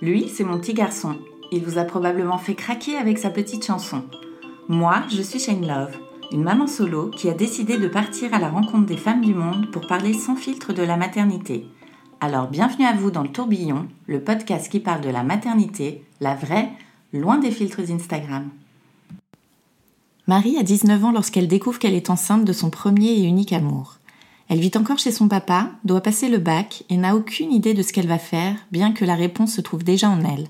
Lui, c'est mon petit garçon. Il vous a probablement fait craquer avec sa petite chanson. Moi, je suis Shane Love, une maman solo qui a décidé de partir à la rencontre des femmes du monde pour parler sans filtre de la maternité. Alors bienvenue à vous dans le tourbillon, le podcast qui parle de la maternité, la vraie, loin des filtres Instagram. Marie a 19 ans lorsqu'elle découvre qu'elle est enceinte de son premier et unique amour. Elle vit encore chez son papa, doit passer le bac et n'a aucune idée de ce qu'elle va faire, bien que la réponse se trouve déjà en elle.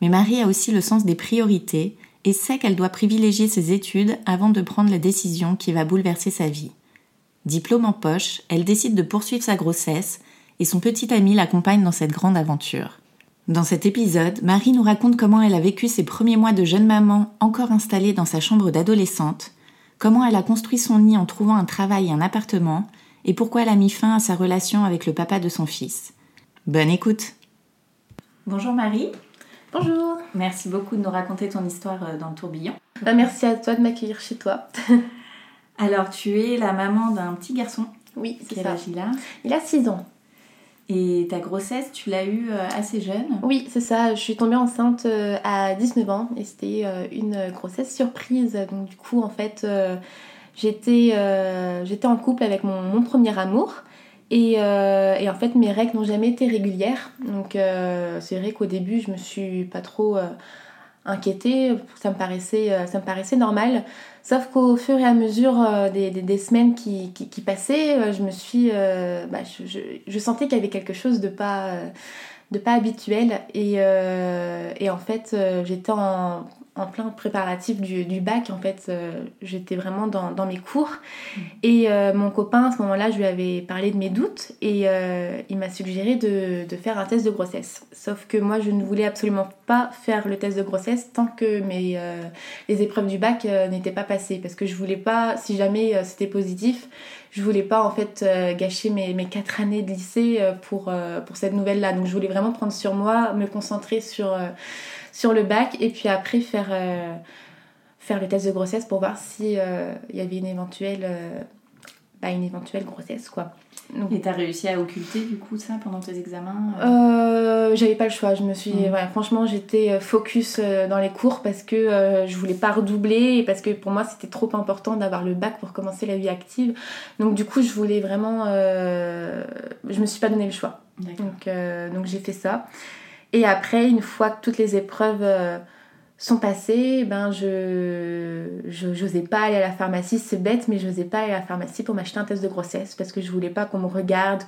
Mais Marie a aussi le sens des priorités et sait qu'elle doit privilégier ses études avant de prendre la décision qui va bouleverser sa vie. Diplôme en poche, elle décide de poursuivre sa grossesse et son petit ami l'accompagne dans cette grande aventure. Dans cet épisode, Marie nous raconte comment elle a vécu ses premiers mois de jeune maman encore installée dans sa chambre d'adolescente, comment elle a construit son nid en trouvant un travail et un appartement, et pourquoi elle a mis fin à sa relation avec le papa de son fils. Bonne écoute. Bonjour Marie. Bonjour. Merci beaucoup de nous raconter ton histoire dans le tourbillon. Merci à toi de m'accueillir chez toi. Alors, tu es la maman d'un petit garçon. Oui, c'est ça. Quel âge il a ? Il a 6 ans. Et ta grossesse, tu l'as eue assez jeune ? Oui, c'est ça. Je suis tombée enceinte à 19 ans et c'était une grossesse surprise. Donc du coup, en fait, j'étais en couple avec mon premier amour et en fait, mes règles n'ont jamais été régulières. Donc c'est vrai qu'au début, je me suis pas trop inquiétée. Ça me paraissait normal. Sauf qu'au fur et à mesure des semaines qui passaient, je me suis... je sentais qu'il y avait quelque chose de pas habituel. Et en fait, j'étais en plein préparatif du bac. En fait, j'étais vraiment dans mes cours. Et mon copain, à ce moment-là, je lui avais parlé de mes doutes. Et il m'a suggéré de faire un test de grossesse. Sauf que moi, je ne voulais absolument pas faire le test de grossesse tant que les épreuves du bac n'étaient pas passées. Parce que je voulais pas, si jamais c'était positif, je voulais pas en fait gâcher mes 4 années de lycée pour cette nouvelle-là. Donc je voulais vraiment prendre sur moi, me concentrer sur le bac et puis après faire le test de grossesse pour voir si y avait une éventuelle grossesse quoi. Donc, et t'as réussi à occulter du coup ça pendant tes examens ? J'avais pas le choix, je me suis... Ouais, franchement j'étais focus dans les cours parce que je voulais pas redoubler et parce que pour moi c'était trop important d'avoir le bac pour commencer la vie active. Donc du coup je voulais vraiment... je me suis pas donné le choix. Donc j'ai fait ça. Et après une fois que toutes les épreuves... sont passés, je n'osais pas aller à la pharmacie, c'est bête, mais je n'osais pas aller à la pharmacie pour m'acheter un test de grossesse parce que je voulais pas qu'on me regarde,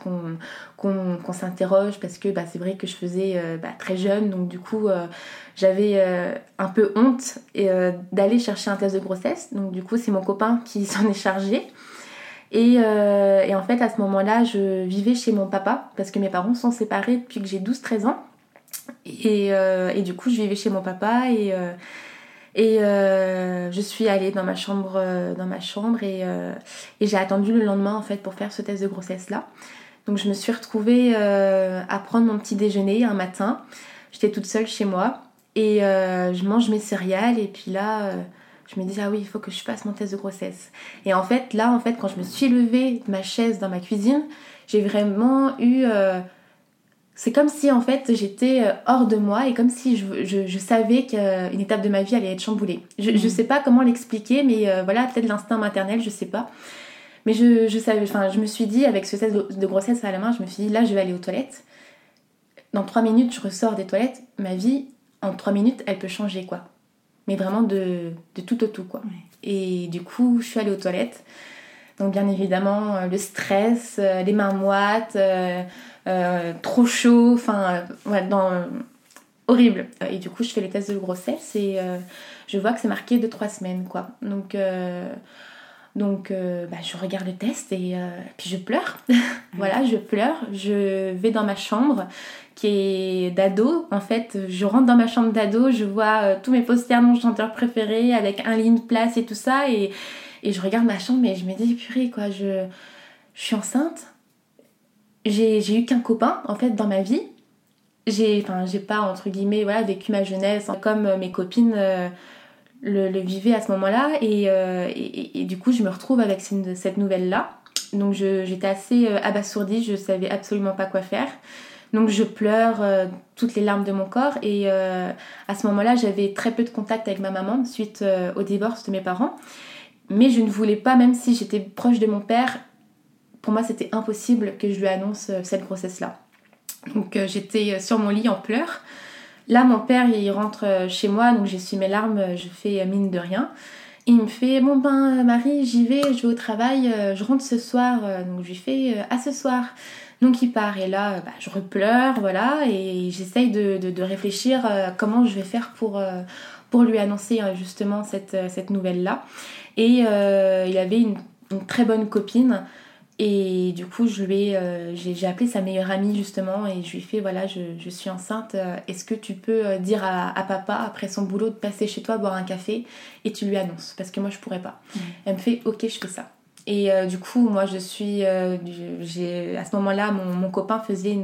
qu'on s'interroge parce que c'est vrai que je faisais très jeune, donc du coup j'avais un peu honte d'aller chercher un test de grossesse, donc du coup c'est mon copain qui s'en est chargé. Et en fait à ce moment-là je vivais chez mon papa parce que mes parents sont séparés depuis que j'ai 12-13 ans. Et du coup je vivais chez mon papa et je suis allée dans ma chambre et j'ai attendu le lendemain en fait pour faire ce test de grossesse là. Donc je me suis retrouvée à prendre mon petit déjeuner un matin, j'étais toute seule chez moi et je mange mes céréales et puis là je me disais ah oui il faut que je fasse mon test de grossesse. Et en fait là quand je me suis levée de ma chaise dans ma cuisine j'ai vraiment eu... c'est comme si en fait j'étais hors de moi et comme si je savais qu'une étape de ma vie allait être chamboulée. Je sais pas comment l'expliquer mais voilà, peut-être l'instinct maternel, je sais pas. Mais je savais, enfin je me suis dit avec ce test de grossesse à la main, je me suis dit là je vais aller aux toilettes. Dans 3 minutes je ressors des toilettes, ma vie en 3 minutes elle peut changer quoi. Mais vraiment de tout au tout quoi. Et du coup je suis allée aux toilettes. Donc bien évidemment le stress, les mains moites, trop chaud, enfin ouais, horrible. Et du coup je fais les tests de grossesse et je vois que c'est marqué 2-3 semaines quoi. Donc, je regarde le test et puis je pleure. Voilà, je pleure. Je vais dans ma chambre qui est d'ado. En fait, je rentre dans ma chambre d'ado. Je vois tous mes posters de mon chanteur préféré avec un lit de place et tout ça. Et je regarde ma chambre et je me dis, purée, quoi, je suis enceinte. J'ai eu qu'un copain, en fait, dans ma vie. J'ai pas, entre guillemets, voilà, vécu ma jeunesse comme mes copines... Le vivait à ce moment-là et du coup je me retrouve avec cette nouvelle-là, donc j'étais assez abasourdie, je savais absolument pas quoi faire, donc je pleure toutes les larmes de mon corps et à ce moment-là j'avais très peu de contact avec ma maman suite au divorce de mes parents, mais je ne voulais pas, même si j'étais proche de mon père, pour moi c'était impossible que je lui annonce cette grossesse-là, donc j'étais sur mon lit en pleurs. Là, mon père, il rentre chez moi, donc j'essuie mes larmes, je fais mine de rien. Il me fait « Bon ben, Marie, j'y vais, je vais au travail, je rentre ce soir. » Donc je lui fais « À ce soir ». Donc il part et là, je repleure, voilà, et j'essaye de réfléchir comment je vais faire pour lui annoncer justement cette nouvelle-là. Et il avait une très bonne copine. Et du coup, j'ai appelé sa meilleure amie justement et je lui ai fait, voilà, je suis enceinte, est-ce que tu peux dire à papa après son boulot de passer chez toi boire un café et tu lui annonces, parce que moi je pourrais pas. Mmh. Elle me fait, ok, je fais ça. Et du coup, moi je suis, à ce moment-là, mon copain faisait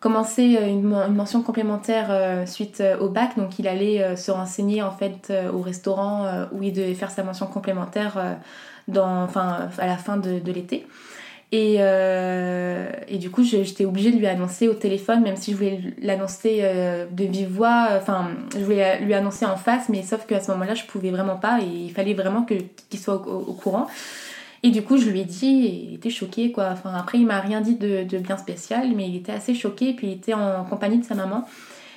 commençait une mention complémentaire suite au bac, donc il allait se renseigner en fait au restaurant où il devait faire sa mention complémentaire à la fin de l'été. Et du coup, j'étais obligée de lui annoncer au téléphone, même si je voulais l'annoncer de vive voix, je voulais lui annoncer en face, mais sauf qu'à ce moment-là, je pouvais vraiment pas, et il fallait vraiment qu'il soit au courant. Et du coup, je lui ai dit, et il était choqué, quoi. Enfin, après, il m'a rien dit de bien spécial, mais il était assez choqué, puis il était en compagnie de sa maman.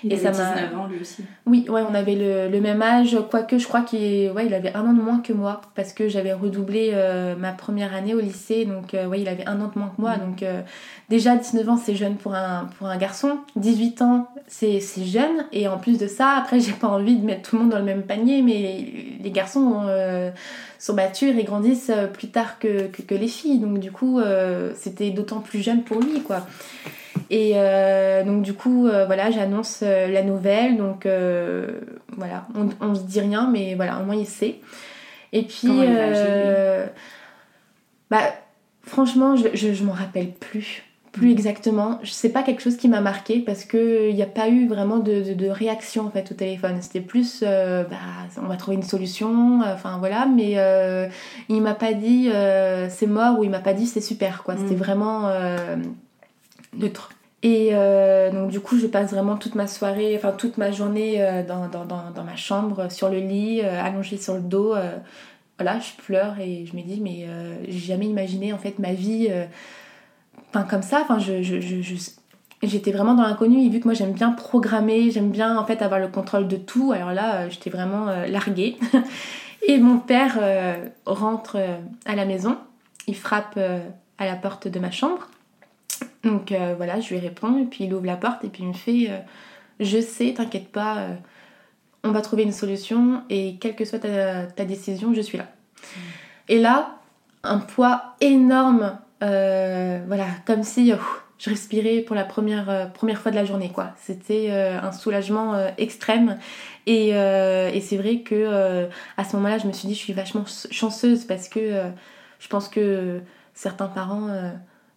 Il avait 19 ans lui aussi. Oui, ouais, on avait le même âge, quoique je crois qu'il avait un an de moins que moi, parce que j'avais redoublé ma première année au lycée, donc ouais, il avait un an de moins que moi. Donc déjà 19 ans c'est jeune pour un garçon, 18 ans c'est jeune, et en plus de ça, après j'ai pas envie de mettre tout le monde dans le même panier, mais les garçons sont matures et grandissent plus tard que les filles, donc du coup c'était d'autant plus jeune pour lui, quoi. Et donc du coup voilà, j'annonce la nouvelle, donc voilà, on se dit rien, mais voilà, au moins il sait. Et puis franchement je m'en rappelle plus exactement, c'est pas quelque chose qui m'a marquée parce que il n'y a pas eu vraiment de réaction en fait au téléphone, c'était plus on va trouver une solution, enfin voilà, mais il m'a pas dit c'est mort, ou il m'a pas dit c'est super, quoi. C'était vraiment neutre. Et donc du coup je passe vraiment toute ma journée dans ma chambre, sur le lit, allongée sur le dos, voilà, je pleure et je me dis mais j'ai jamais imaginé en fait ma vie comme ça, j'étais vraiment dans l'inconnu, et vu que moi j'aime bien programmer, j'aime bien en fait avoir le contrôle de tout, alors là j'étais vraiment larguée. Et mon père rentre à la maison, il frappe à la porte de ma chambre. Donc voilà, je lui réponds, et puis il ouvre la porte, et puis il me fait je sais, t'inquiète pas, on va trouver une solution, et quelle que soit ta décision, je suis là. Et là, un poids énorme, voilà, comme si je respirais pour la première fois de la journée, quoi. C'était un soulagement extrême, et c'est vrai que à ce moment-là, je me suis dit je suis vachement chanceuse, parce que je pense que certains parents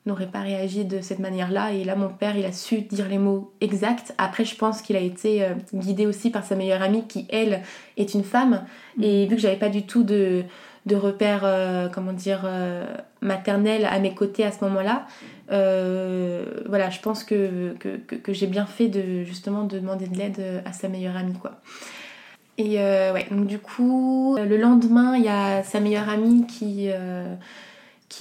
n'aurait pas réagi de cette manière-là, et là mon père il a su dire les mots exacts. Après je pense qu'il a été guidé aussi par sa meilleure amie qui elle est une femme, et vu que j'avais pas du tout de repères maternels à mes côtés à ce moment-là, voilà, je pense que j'ai bien fait de demander de l'aide à sa meilleure amie, quoi. Et ouais, donc du coup le lendemain il y a sa meilleure amie qui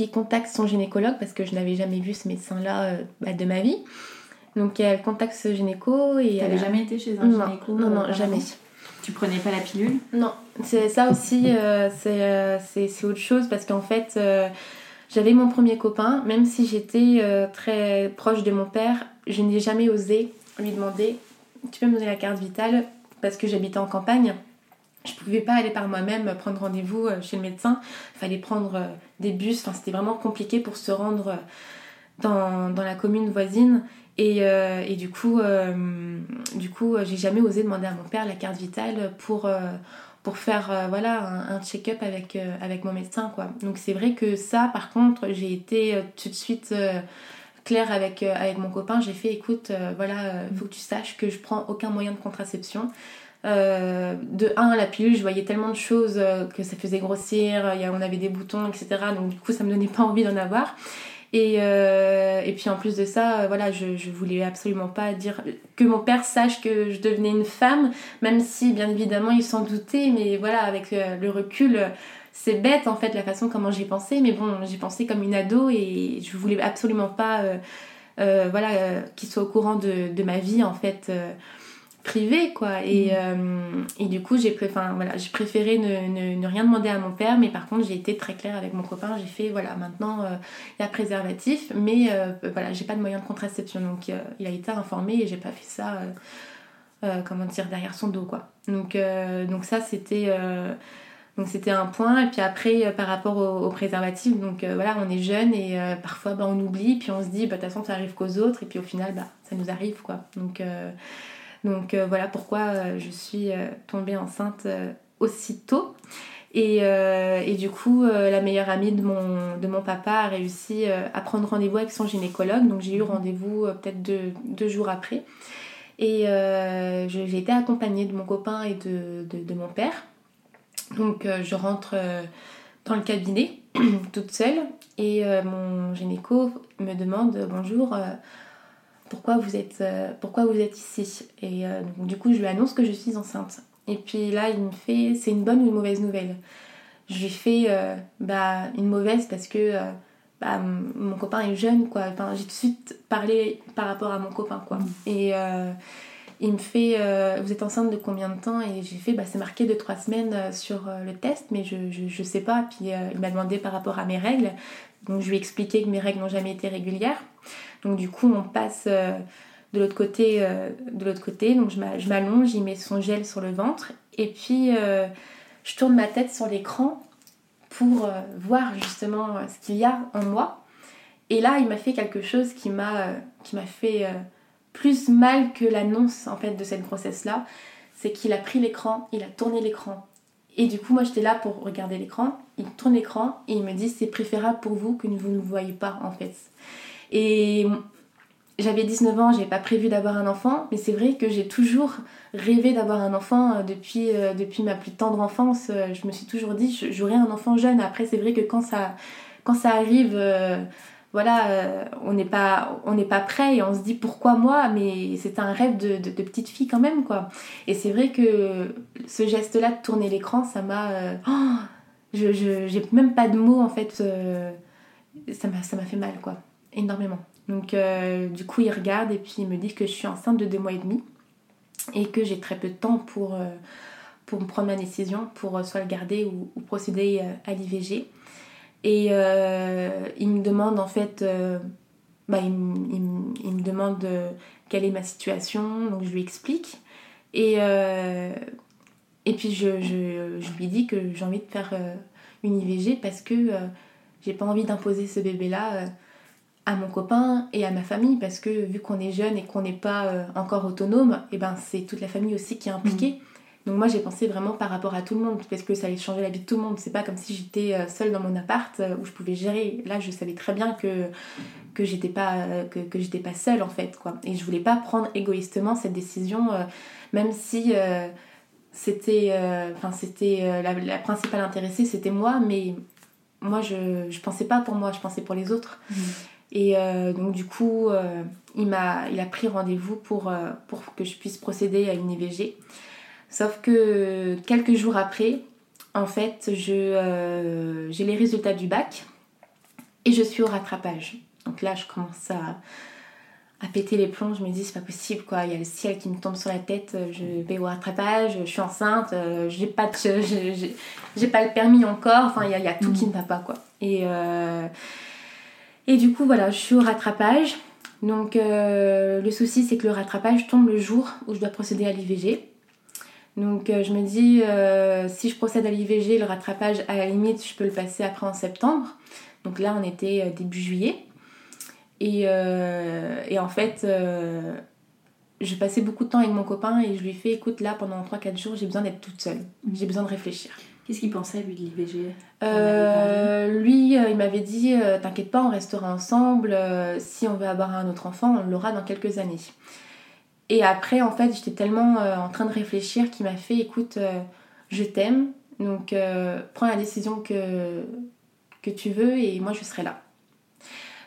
contacte son gynécologue, parce que je n'avais jamais vu ce médecin-là de ma vie. Donc elle contacte ce gynéco et... T'avais jamais été chez un gynéco? Non, jamais. Tu prenais pas la pilule ? Non, c'est ça aussi, c'est autre chose parce qu'en fait, j'avais mon premier copain, même si j'étais très proche de mon père, je n'ai jamais osé lui demander « Tu peux me donner la carte vitale ?» parce que j'habitais en campagne. Je pouvais pas aller par moi-même prendre rendez-vous chez le médecin. Il fallait prendre des bus. Enfin, c'était vraiment compliqué pour se rendre dans la commune voisine. Et du coup, j'ai jamais osé demander à mon père la carte vitale pour faire voilà, un check-up avec mon médecin, quoi. Donc c'est vrai que ça, par contre, j'ai été tout de suite claire avec mon copain. J'ai fait, écoute, voilà, faut que tu saches que je prends aucun moyen de contraception. De un, la pilule, je voyais tellement de choses que ça faisait grossir, on avait des boutons, etc. Donc du coup, ça me donnait pas envie d'en avoir. Et puis en plus de ça, voilà, je voulais absolument pas dire que mon père sache que je devenais une femme, même si bien évidemment il s'en doutait, mais voilà, avec le recul, c'est bête en fait la façon comment j'ai pensé, mais bon, j'ai pensé comme une ado et je voulais absolument pas voilà, qu'il soit au courant de ma vie en fait privée, quoi. Et du coup j'ai préféré ne rien demander à mon père, mais par contre j'ai été très claire avec mon copain. J'ai fait voilà, maintenant il y a préservatif, mais voilà, j'ai pas de moyen de contraception, donc il a été informé et j'ai pas fait ça comment dire, derrière son dos, quoi. Donc ça c'était donc c'était un point. Et puis après par rapport au préservatif, donc voilà, on est jeune et parfois on oublie, puis on se dit de toute façon ça arrive qu'aux autres, et puis au final ça nous arrive, quoi. Donc voilà pourquoi je suis tombée enceinte aussitôt. Et du coup, la meilleure amie de mon papa a réussi à prendre rendez-vous avec son gynécologue. Donc j'ai eu rendez-vous peut-être deux jours après. Et j'ai été accompagnée de mon copain et de mon père. Donc je rentre dans le cabinet toute seule. Et mon gynéco me demande « Bonjour, pourquoi vous êtes ici ?» Et donc, du coup, je lui annonce que je suis enceinte. Et puis là, il me fait « C'est une bonne ou une mauvaise nouvelle ?» Je lui fais une mauvaise parce que mon copain est jeune, quoi. Enfin, j'ai tout de suite parlé par rapport à mon copain, quoi. Et il me fait « Vous êtes enceinte de combien de temps ?» Et j'ai fait « C'est marqué 2-3 semaines sur le test, mais je sais pas. » Puis il m'a demandé par rapport à mes règles. Donc je lui ai expliqué que mes règles n'ont jamais été régulières. Donc du coup on passe de l'autre côté. Donc je m'allonge, il met son gel sur le ventre et puis je tourne ma tête sur l'écran pour voir justement ce qu'il y a en moi. Et là il m'a fait quelque chose qui m'a fait plus mal que l'annonce en fait de cette grossesse là. C'est qu'il a pris l'écran, il a tourné l'écran. Et du coup moi j'étais là pour regarder l'écran, il tourne l'écran et il me dit c'est préférable pour vous que vous ne le voyez pas en fait. Et j'avais 19 ans, j'avais pas prévu d'avoir un enfant, mais c'est vrai que j'ai toujours rêvé d'avoir un enfant depuis ma plus tendre enfance. Je me suis toujours dit j'aurais un enfant jeune. Après c'est vrai que quand ça arrive, on n'est pas prêt et on se dit pourquoi moi, mais c'est un rêve de petite fille quand même, quoi. Et c'est vrai que ce geste là de tourner l'écran, ça m'a j'ai même pas de mots en fait, ça m'a fait mal, quoi, énormément. Donc du coup il regarde et puis il me dit que je suis enceinte de 2 mois et demi et que j'ai très peu de temps pour me prendre ma décision pour soit le garder ou procéder à l'IVG. Et il me demande en fait il me demande quelle est ma situation, donc je lui explique et puis je lui dis que j'ai envie de faire une IVG parce que j'ai pas envie d'imposer ce bébé là à mon copain et à ma famille, parce que vu qu'on est jeune et qu'on n'est pas encore autonome, et c'est toute la famille aussi qui est impliquée. Donc moi j'ai pensé vraiment par rapport à tout le monde, parce que ça allait changer la vie de tout le monde. C'est pas comme si j'étais seule dans mon appart où je pouvais gérer. Là je savais très bien que j'étais pas seule en fait, quoi. Et je voulais pas prendre égoïstement cette décision, même si c'était la principale intéressée c'était moi, mais moi je pensais pas pour moi, je pensais pour les autres. Et donc du coup il a pris rendez-vous pour que je puisse procéder à une IVG. Sauf que quelques jours après en fait j'ai les résultats du bac et je suis au rattrapage. Donc là je commence à à péter les plombs. Je me dis, c'est pas possible, quoi. Il y a le ciel qui me tombe sur la tête, je vais au rattrapage, je suis enceinte, j'ai pas le permis encore. Enfin, il y a tout qui ne va pas, quoi. Et du coup, voilà, je suis au rattrapage. Donc, le souci, c'est que le rattrapage tombe le jour où je dois procéder à l'IVG. Donc, je me dis, si je procède à l'IVG, le rattrapage, à la limite, je peux le passer après en septembre. Donc là, on était début juillet. Et en fait, je passais beaucoup de temps avec mon copain et je lui fais, écoute, là, pendant 3-4 jours, j'ai besoin d'être toute seule. J'ai besoin de réfléchir. Qu'est-ce qu'il pensait, lui, de l'IVG ? Lui, il m'avait dit, t'inquiète pas, on restera ensemble. Si on veut avoir un autre enfant, on l'aura dans quelques années. Et après, en fait, j'étais tellement en train de réfléchir qu'il m'a fait, écoute, je t'aime. Donc, prends la décision que tu veux et moi, je serai là.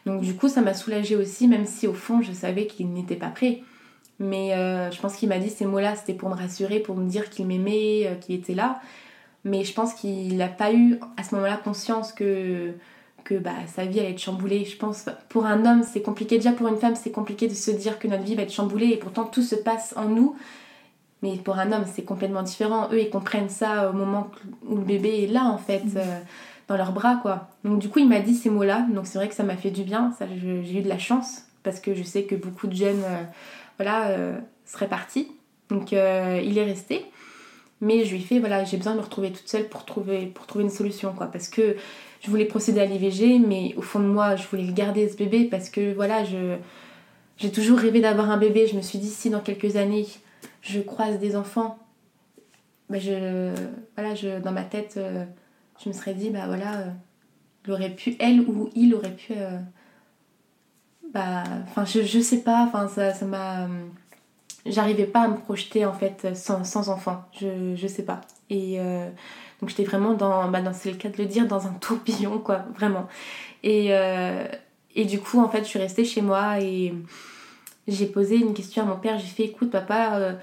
Donc du coup, ça m'a soulagée aussi, même si au fond, je savais qu'il n'était pas prêt. Mais je pense qu'il m'a dit ces mots-là, c'était pour me rassurer, pour me dire qu'il m'aimait, qu'il était là. Mais je pense qu'il n'a pas eu à ce moment-là conscience que sa vie allait être chamboulée. Je pense, pour un homme, c'est compliqué. Déjà pour une femme, c'est compliqué de se dire que notre vie va être chamboulée et pourtant tout se passe en nous. Mais pour un homme, c'est complètement différent. Eux, ils comprennent ça au moment où le bébé est là, en fait. Dans leurs bras, quoi. Donc du coup, il m'a dit ces mots-là, donc c'est vrai que ça m'a fait du bien, ça, j'ai eu de la chance, parce que je sais que beaucoup de jeunes seraient partis, donc il est resté, mais je lui ai fait, voilà, j'ai besoin de me retrouver toute seule pour trouver une solution, quoi, parce que je voulais procéder à l'IVG, mais au fond de moi, je voulais garder ce bébé, parce que, voilà, j'ai toujours rêvé d'avoir un bébé, je me suis dit, si dans quelques années, je croise des enfants, dans ma tête... je me serais dit, elle ou il aurait pu... je sais pas, ça m'a... J'arrivais pas à me projeter, en fait, sans enfant. Je sais pas. Et donc, j'étais vraiment dans c'est le cas de le dire, dans un tourbillon, quoi, vraiment. Et du coup, en fait, je suis restée chez moi et j'ai posé une question à mon père. J'ai fait, écoute, papa...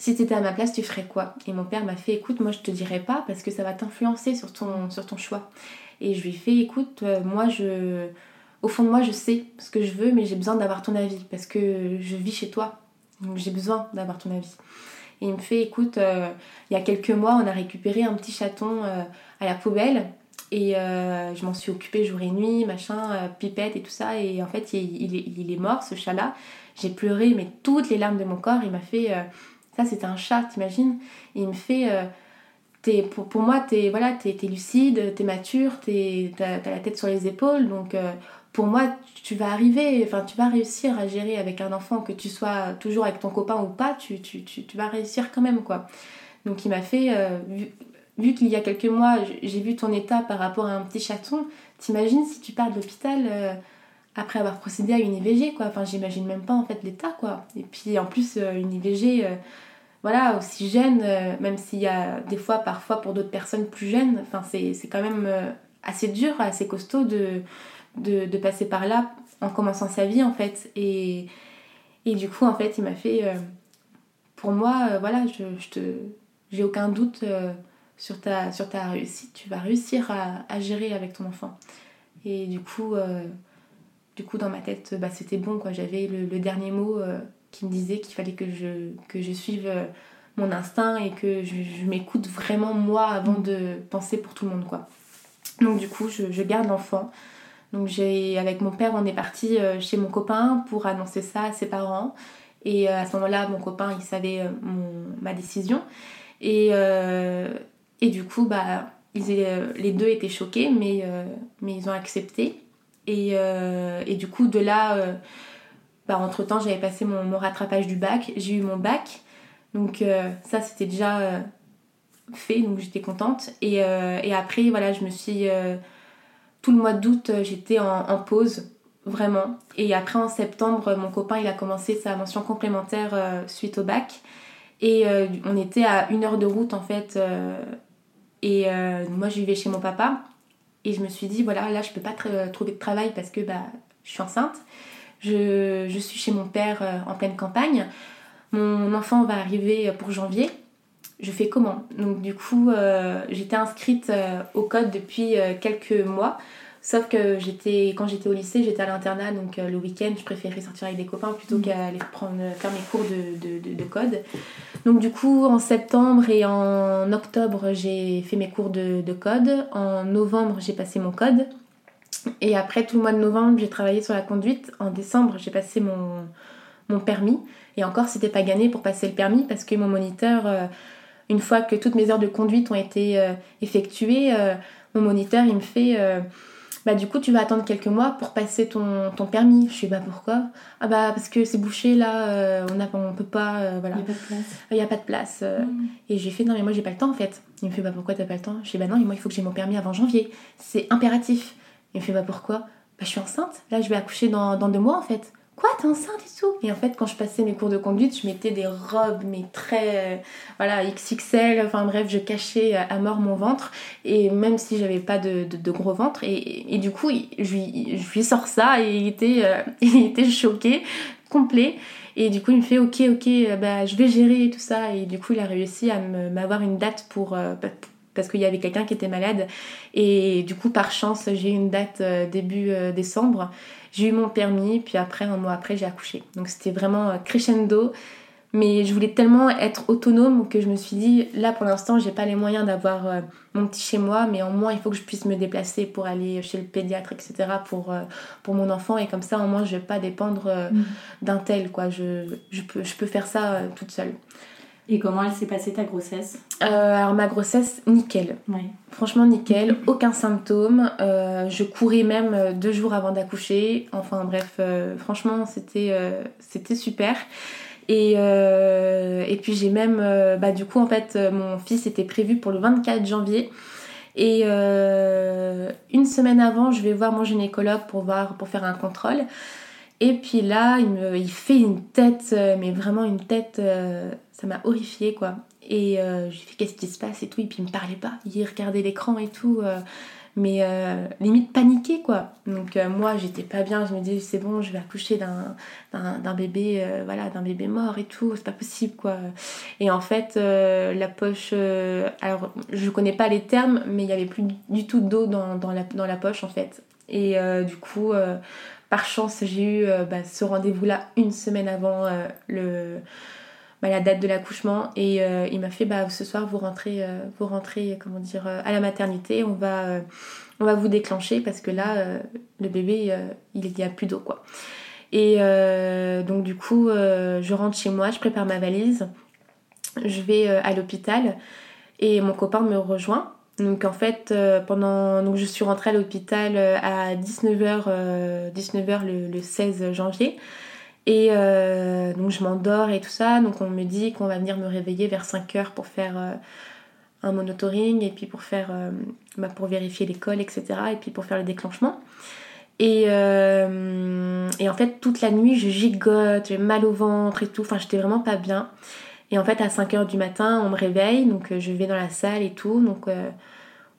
si t'étais à ma place, tu ferais quoi ? Et mon père m'a fait, écoute, moi je te dirais pas parce que ça va t'influencer sur ton choix. Et je lui ai fait, écoute, moi au fond de moi je sais ce que je veux, mais j'ai besoin d'avoir ton avis parce que je vis chez toi, donc j'ai besoin d'avoir ton avis. Et il me fait, écoute, il y a quelques mois on a récupéré un petit chaton à la poubelle et je m'en suis occupée jour et nuit, pipette et tout ça. Et en fait il est mort, ce chat-là. J'ai pleuré, mais toutes les larmes de mon corps. Il m'a fait... ça, c'était un chat, t'imagines ? Et il me fait... pour moi, t'es lucide, t'es mature, t'as la tête sur les épaules. Donc, pour moi, tu vas arriver... Enfin, tu vas réussir à gérer avec un enfant, que tu sois toujours avec ton copain ou pas, tu vas réussir quand même, quoi. Donc, il m'a fait... vu qu'il y a quelques mois, j'ai vu ton état par rapport à un petit chaton, t'imagines si tu pars de l'hôpital... après avoir procédé à une IVG, quoi. Enfin, j'imagine même pas, en fait, l'état, quoi. Et puis, en plus, une IVG... aussi jeune, même s'il y a des fois, parfois, pour d'autres personnes plus jeunes, enfin, c'est quand même assez dur, assez costaud de passer par là en commençant sa vie, en fait. Et du coup, en fait, il m'a fait... pour moi, j'ai aucun doute sur ta réussite. Tu vas réussir à gérer avec ton enfant. Et du coup... dans ma tête, c'était bon, quoi. J'avais le dernier mot qui me disait qu'il fallait que je suive mon instinct et que je m'écoute vraiment moi avant de penser pour tout le monde, quoi. Donc du coup, je garde l'enfant. Donc avec mon père, on est parti chez mon copain pour annoncer ça à ses parents. Et à ce moment-là, mon copain, il savait ma décision. Et du coup, les deux étaient choqués, mais ils ont accepté. Et du coup, de là, entre-temps, j'avais passé mon rattrapage du bac. J'ai eu mon bac. Donc ça, c'était déjà fait. Donc j'étais contente. Et après, je me suis... tout le mois d'août, j'étais en pause. Vraiment. Et après, en septembre, mon copain, il a commencé sa mention complémentaire suite au bac. Et on était à 1 heure de route, en fait. Moi, je vivais chez mon papa. Et je me suis dit, là, je peux pas trouver de travail parce que je suis enceinte. Je suis chez mon père en pleine campagne. Mon enfant va arriver pour janvier. Je fais comment ? Donc, du coup, j'étais inscrite au code depuis quelques mois. Sauf que quand j'étais au lycée, j'étais à l'internat, donc le week-end, je préférais sortir avec des copains plutôt qu'aller faire mes cours de code. Donc du coup, en septembre et en octobre, j'ai fait mes cours de code. En novembre, j'ai passé mon code. Et après, tout le mois de novembre, j'ai travaillé sur la conduite. En décembre, j'ai passé mon permis. Et encore, c'était pas gagné pour passer le permis parce que mon moniteur, une fois que toutes mes heures de conduite ont été effectuées, mon moniteur, il me fait... Bah du coup tu vas attendre quelques mois pour passer ton permis. Je suis bah pourquoi? Ah bah parce que c'est bouché là, on peut pas, voilà. Il n'y a pas de place. Et j'ai fait non mais moi j'ai pas le temps en fait. Il me fait bah pourquoi t'as pas le temps? Je dis bah non mais moi il faut que j'ai mon permis avant janvier. C'est impératif. Il me fait bah pourquoi? Bah je suis enceinte, là je vais accoucher dans 2 mois en fait. Quoi t'es enceinte et tout? Et en fait quand je passais mes cours de conduite je mettais des robes mais très voilà XXL, enfin bref je cachais à mort mon ventre et même si j'avais pas de gros ventre et du coup je lui sors ça et il était choqué complet et du coup il me fait ok bah je vais gérer et tout ça et du coup il a réussi à m'avoir une date pour parce qu'il y avait quelqu'un qui était malade et du coup par chance j'ai eu une date début décembre, j'ai eu mon permis puis après 1 mois après j'ai accouché donc c'était vraiment crescendo mais je voulais tellement être autonome que je me suis dit là pour l'instant j'ai pas les moyens d'avoir mon petit chez moi mais au moins il faut que je puisse me déplacer pour aller chez le pédiatre etc pour mon enfant et comme ça au moins je vais pas dépendre d'un tel quoi, je peux faire ça toute seule. Et comment elle s'est passée ta grossesse ? Alors ma grossesse, nickel. Ouais. Franchement nickel, aucun symptôme. Je courais même 2 jours avant d'accoucher. Enfin bref, franchement c'était super. Et puis j'ai même... bah du coup en fait, mon fils était prévu pour le 24 janvier. Et une semaine avant, je vais voir mon gynécologue pour faire un contrôle. Et puis là, il fait une tête, mais vraiment une tête, ça m'a horrifiée quoi. Et j'ai fait qu'est-ce qui se passe et tout, et puis il me parlait pas, il regardait l'écran et tout, mais limite paniqué quoi. Donc moi j'étais pas bien, je me disais c'est bon, je vais accoucher d'un bébé, voilà, d'un bébé mort et tout, c'est pas possible quoi. Et en fait la poche, alors je connais pas les termes, mais il y avait plus du tout d'eau dans la poche en fait. Et du coup... Par chance, j'ai eu ce rendez-vous-là une semaine avant la date de l'accouchement. Et il m'a fait « Ce soir, vous rentrez comment dire, à la maternité. On va vous déclencher parce que là, le bébé, il n'y a plus d'eau. » quoi. Et donc du coup, je rentre chez moi, je prépare ma valise. Je vais à l'hôpital et mon copain me rejoint. Donc en fait, je suis rentrée à l'hôpital à 19h le 16 janvier. Et donc je m'endors et tout ça. Donc on me dit qu'on va venir me réveiller vers 5h pour faire un monitoring et puis pour faire pour vérifier les cols, etc. Et puis pour faire le déclenchement. Et en fait, toute la nuit, je gigote, j'ai mal au ventre et tout. Enfin, j'étais vraiment pas bien. Et en fait, à 5h du matin, on me réveille, donc je vais dans la salle et tout, donc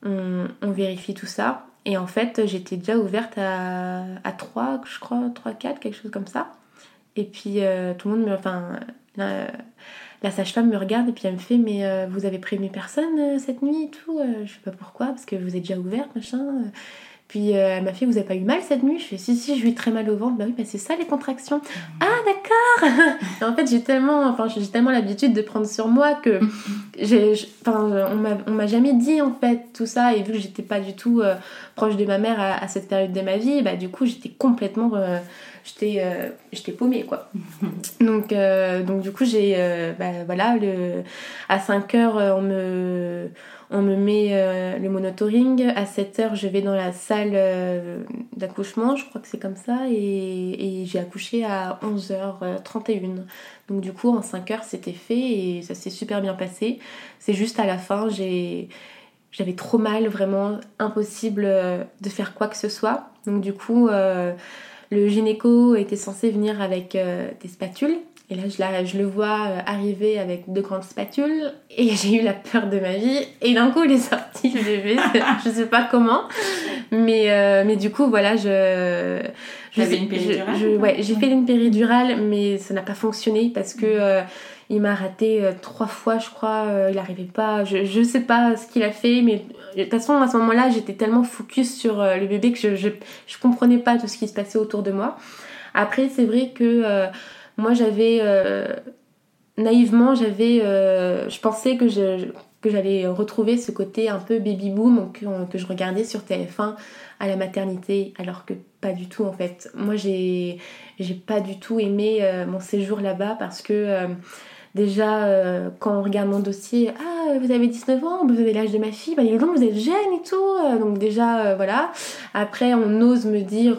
on vérifie tout ça. Et en fait, j'étais déjà ouverte à 3, je crois, 3, 4, quelque chose comme ça. Et puis, tout le monde la sage-femme me regarde et puis elle me fait « Mais vous avez prévenu personne cette nuit et tout ?» Je sais pas pourquoi, parce que vous êtes déjà ouverte, machin. Puis elle m'a fait « Vous avez pas eu mal cette nuit ?» Je fais « Si, j'ai eu très mal au ventre. » Bah oui, bah c'est ça les contractions. « Ah, d'accord !» Et en fait, j'ai tellement l'habitude de prendre sur moi que on m'a jamais dit en fait tout ça. Et vu que j'étais pas du tout proche de ma mère à cette période de ma vie, bah du coup, j'étais complètement... j'étais paumée quoi. Donc du coup, j'ai... à 5h, on me met le monitoring. À 7h, je vais dans la salle d'accouchement, je crois que c'est comme ça. Et j'ai accouché à 11h31. Donc du coup, en 5h, c'était fait et ça s'est super bien passé. C'est juste à la fin, j'avais trop mal, vraiment impossible de faire quoi que ce soit. Donc du coup, le gynéco était censé venir avec des spatules. Et là, je le vois arriver avec 2 grandes spatules et j'ai eu la peur de ma vie. Et d'un coup, il est sorti le bébé, je sais pas comment. Mais du coup, voilà, j'avais une péridurale. J'ai fait une péridurale, mais ça n'a pas fonctionné parce que il m'a raté 3 fois, je crois. Il n'arrivait pas. Je sais pas ce qu'il a fait, mais de toute façon, à ce moment-là, j'étais tellement focus sur le bébé que je comprenais pas tout ce qui se passait autour de moi. Après, c'est vrai que moi, j'avais naïvement, je pensais que j'allais retrouver ce côté un peu baby boom que je regardais sur TF1 à la maternité, alors que pas du tout en fait. Moi j'ai pas du tout aimé mon séjour là-bas parce que déjà quand on regarde mon dossier, vous avez 19 ans, vous avez l'âge de ma fille, bah dis donc vous êtes jeune et tout, donc déjà voilà. Après on ose me dire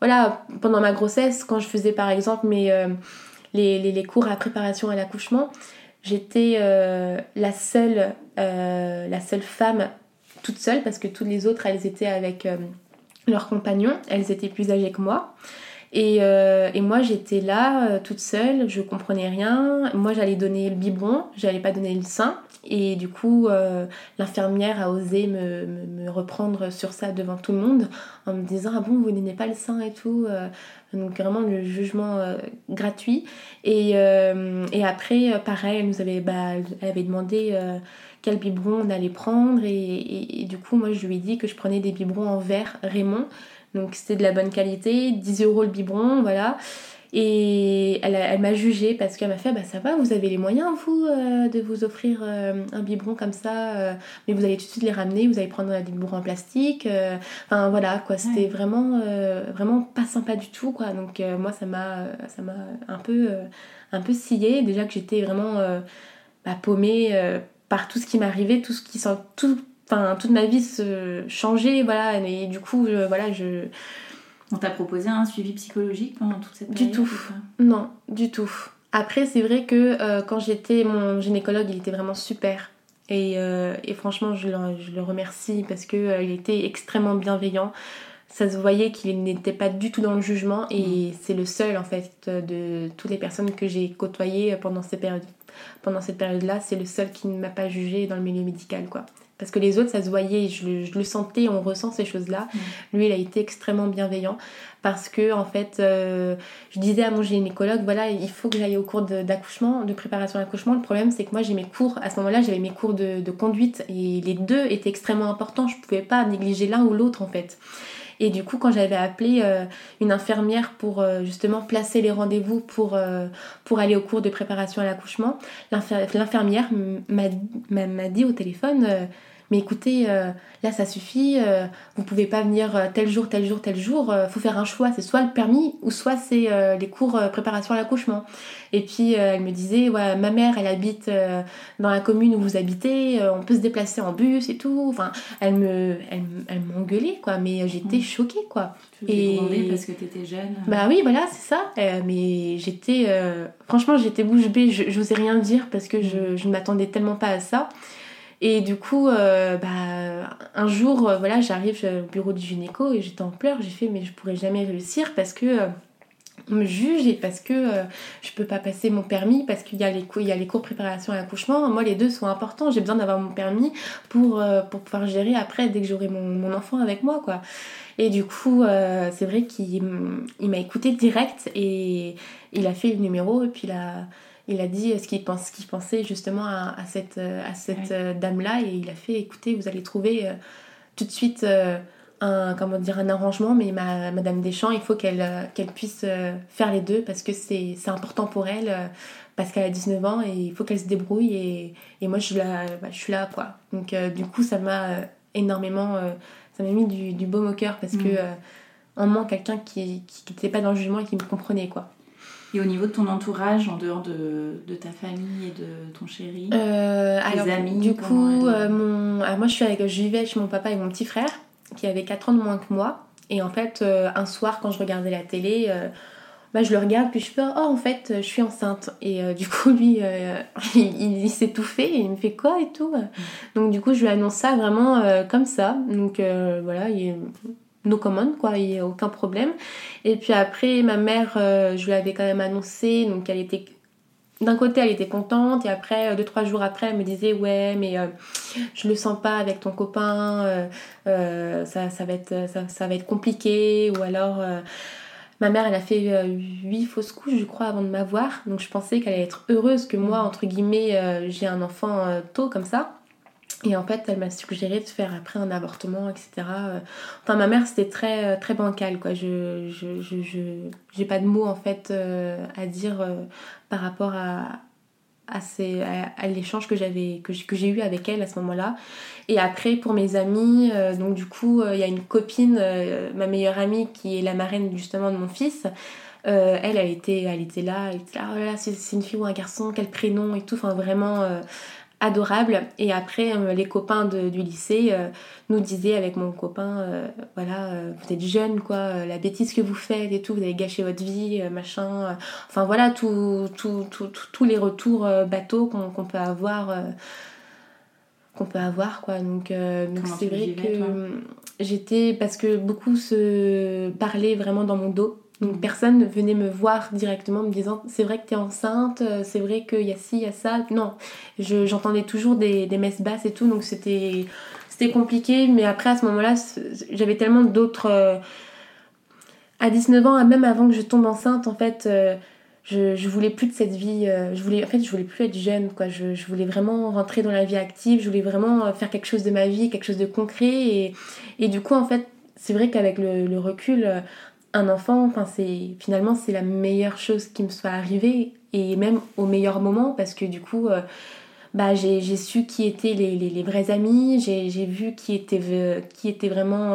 voilà, pendant ma grossesse quand je faisais par exemple mes les cours à préparation à l'accouchement, j'étais la seule femme toute seule parce que toutes les autres, elles étaient avec leurs compagnons. Elles étaient plus âgées que moi. Et moi, j'étais là toute seule. Je comprenais rien. Moi, j'allais donner le biberon. J'allais pas donner le sein. Et du coup, l'infirmière a osé me reprendre sur ça devant tout le monde en me disant « Ah bon, vous donnez pas le sein et tout ?» Donc vraiment le jugement gratuit. Et après, pareil, elle avait demandé quel biberon on allait prendre. Et du coup, moi, je lui ai dit que je prenais des biberons en verre Raymond. Donc c'était de la bonne qualité, 10€ le biberon, voilà. Et elle m'a jugée parce qu'elle m'a fait « Bah ça va, vous avez les moyens, vous, de vous offrir un biberon comme ça, mais vous allez tout de suite les ramener, vous allez prendre des biberons en plastique. » Enfin voilà, quoi, c'était vraiment pas sympa du tout, quoi. Donc moi, ça m'a un peu sciée. Déjà que j'étais vraiment paumée par tout ce qui m'arrivait, toute ma vie se changeait, voilà. Et du coup, On t'a proposé un suivi psychologique pendant toute cette période ? Du tout. Non, du tout. Après, c'est vrai que quand j'étais... Mon gynécologue, il était vraiment super. Et franchement, je le remercie parce qu'il était extrêmement bienveillant. Ça se voyait qu'il n'était pas du tout dans le jugement. Et c'est le seul, en fait, de toutes les personnes que j'ai côtoyées pendant cette période-là. C'est le seul qui ne m'a pas jugée dans le milieu médical, quoi. Parce que les autres, ça se voyait, je le sentais, on ressent ces choses-là. Lui, il a été extrêmement bienveillant parce que, en fait, je disais à mon gynécologue, voilà, il faut que j'aille au cours d'accouchement, de préparation à l'accouchement. Le problème, c'est que moi, j'ai mes cours, à ce moment-là, j'avais mes cours de conduite et les deux étaient extrêmement importants. Je ne pouvais pas négliger l'un ou l'autre, en fait. Et du coup, quand j'avais appelé une infirmière pour justement placer les rendez-vous pour aller au cours de préparation à l'accouchement, l'infirmière m'a dit au téléphone « Mais écoutez, là ça suffit, vous pouvez pas venir tel jour, faut faire un choix, c'est soit le permis ou soit c'est les cours préparation à l'accouchement. » Et puis elle me disait « Ouais, ma mère elle habite dans la commune où vous habitez, on peut se déplacer en bus et tout. » Enfin, elle m'engueulait, quoi, mais j'étais choquée, quoi. Tu l'as demandé parce que t'étais jeune. Bah oui, voilà, c'est ça. Mais j'étais... Franchement, j'étais bouche bée, j'osais rien dire parce que je ne m'attendais tellement pas à ça. Et du coup, un jour, j'arrive au bureau du gynéco et j'étais en pleurs. J'ai fait, mais je pourrais jamais réussir parce que on me juge et parce que je peux pas passer mon permis parce qu'il y a les cours préparation à l'accouchement. Moi, les deux sont importants. J'ai besoin d'avoir mon permis pour pouvoir gérer après dès que j'aurai mon enfant avec moi, quoi. Et du coup, c'est vrai qu'il m'a écoutée direct et il a fait le numéro et puis là... Il a dit ce qu'il pensait justement à cette dame-là et il a fait « Écoutez, vous allez trouver tout de suite un arrangement, mais Madame Deschamps, il faut qu'elle puisse faire les deux parce que c'est important pour elle, parce qu'elle a 19 ans et il faut qu'elle se débrouille et moi je suis là, quoi. » Donc du coup, ça m'a énormément... ça m'a mis du baume au cœur parce que en manque quelqu'un qui n'était pas dans le jugement et qui me comprenait, quoi. Et au niveau de ton entourage, en dehors de ta famille et de ton chéri, tes amis, du coup, moi je vivais chez mon papa et mon petit frère qui avait 4 ans de moins que moi. Et en fait, un soir quand je regardais la télé, je le regarde puis je fais « Oh, en fait, je suis enceinte ». Et du coup, lui, il s'est tout fait et il me fait « Quoi ?» et tout. Donc du coup, je lui annonce ça vraiment comme ça. Donc voilà, no comment, quoi, il n'y a aucun problème. Et puis après, ma mère, je lui avais quand même annoncé, donc elle était d'un côté elle était contente et après 2-3 jours après elle me disait ouais mais je le sens pas avec ton copain, ça va être compliqué, ou alors ma mère elle a fait 8 fausses couches je crois avant de m'avoir, donc je pensais qu'elle allait être heureuse que moi entre guillemets j'ai un enfant tôt comme ça. Et en fait, elle m'a suggéré de faire après un avortement, etc. Enfin, ma mère, c'était très, très bancal, quoi. J'ai pas de mots, en fait, à dire par rapport à l'échange que j'ai eu avec elle à ce moment-là. Et après, pour mes amis, donc du coup, il y a une copine, ma meilleure amie, qui est la marraine, justement, de mon fils. Elle était là, oh là là, c'est une fille ou un garçon, quel prénom et tout. Enfin, vraiment... adorable. Et après les copains du lycée nous disaient avec mon copain voilà vous êtes jeune quoi, la bêtise que vous faites et tout, vous avez gâché votre vie machin, enfin voilà tous les retours bateaux qu'on peut avoir quoi. Donc c'est vrai que j'étais, parce que beaucoup se parlaient vraiment dans mon dos. Donc personne ne venait me voir directement me disant c'est vrai que t'es enceinte, c'est vrai qu'il y a ci, il y a ça. Non, j'entendais toujours des messes basses et tout, donc c'était compliqué. Mais après à ce moment-là, j'avais tellement d'autres... à 19 ans, même avant que je tombe enceinte, en fait, je voulais plus de cette vie. Je voulais plus être jeune, quoi. Je voulais vraiment rentrer dans la vie active, je voulais vraiment faire quelque chose de ma vie, quelque chose de concret. Et du coup, en fait, c'est vrai qu'avec le recul... un enfant, enfin c'est la meilleure chose qui me soit arrivée, et même au meilleur moment, parce que du coup j'ai su qui étaient les vrais amis, j'ai vu qui était vraiment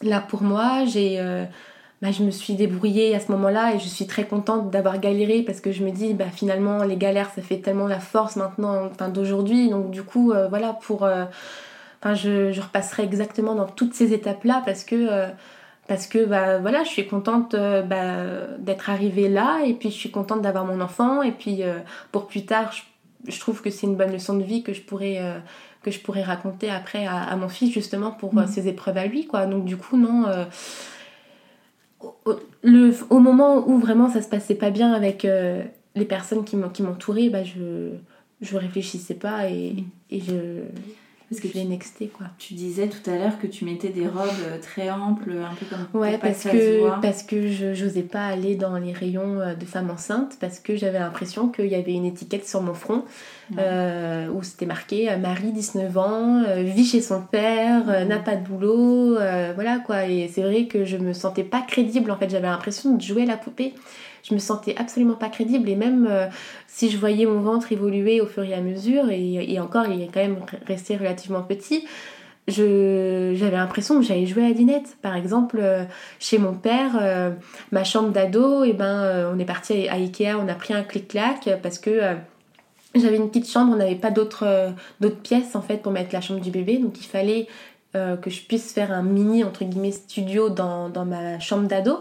là pour moi, je me suis débrouillée à ce moment-là, et je suis très contente d'avoir galéré, parce que je me dis finalement les galères ça fait tellement la force maintenant, enfin d'aujourd'hui, donc du coup voilà pour je repasserai exactement dans toutes ces étapes là parce que voilà, je suis contente d'être arrivée là, et puis je suis contente d'avoir mon enfant, et puis pour plus tard je trouve que c'est une bonne leçon de vie que je pourrais raconter après à mon fils, justement pour ses épreuves à lui quoi. Donc du coup non, au moment où vraiment ça se passait pas bien avec les personnes qui m'entouraient, je réfléchissais pas et je... Parce que tu l'es nexté, quoi. Tu disais tout à l'heure que tu mettais des robes très amples, un peu comme... Ouais, parce que je n'osais pas aller dans les rayons de femmes enceintes, parce que j'avais l'impression qu'il y avait une étiquette sur mon front, où c'était marqué « Marie, 19 ans, vit chez son père, n'a pas de boulot, voilà quoi ». Et c'est vrai que je ne me sentais pas crédible, en fait. J'avais l'impression de jouer à la poupée. Je me sentais absolument pas crédible, et même si je voyais mon ventre évoluer au fur et à mesure, et encore il est quand même resté relativement petit, j'avais l'impression que j'allais jouer à la dinette. Par exemple, chez mon père, ma chambre d'ado, on est parti à Ikea, on a pris un clic-clac, parce que j'avais une petite chambre, on n'avait pas d'autres pièces en fait pour mettre la chambre du bébé, donc il fallait que je puisse faire un mini entre guillemets studio dans ma chambre d'ado.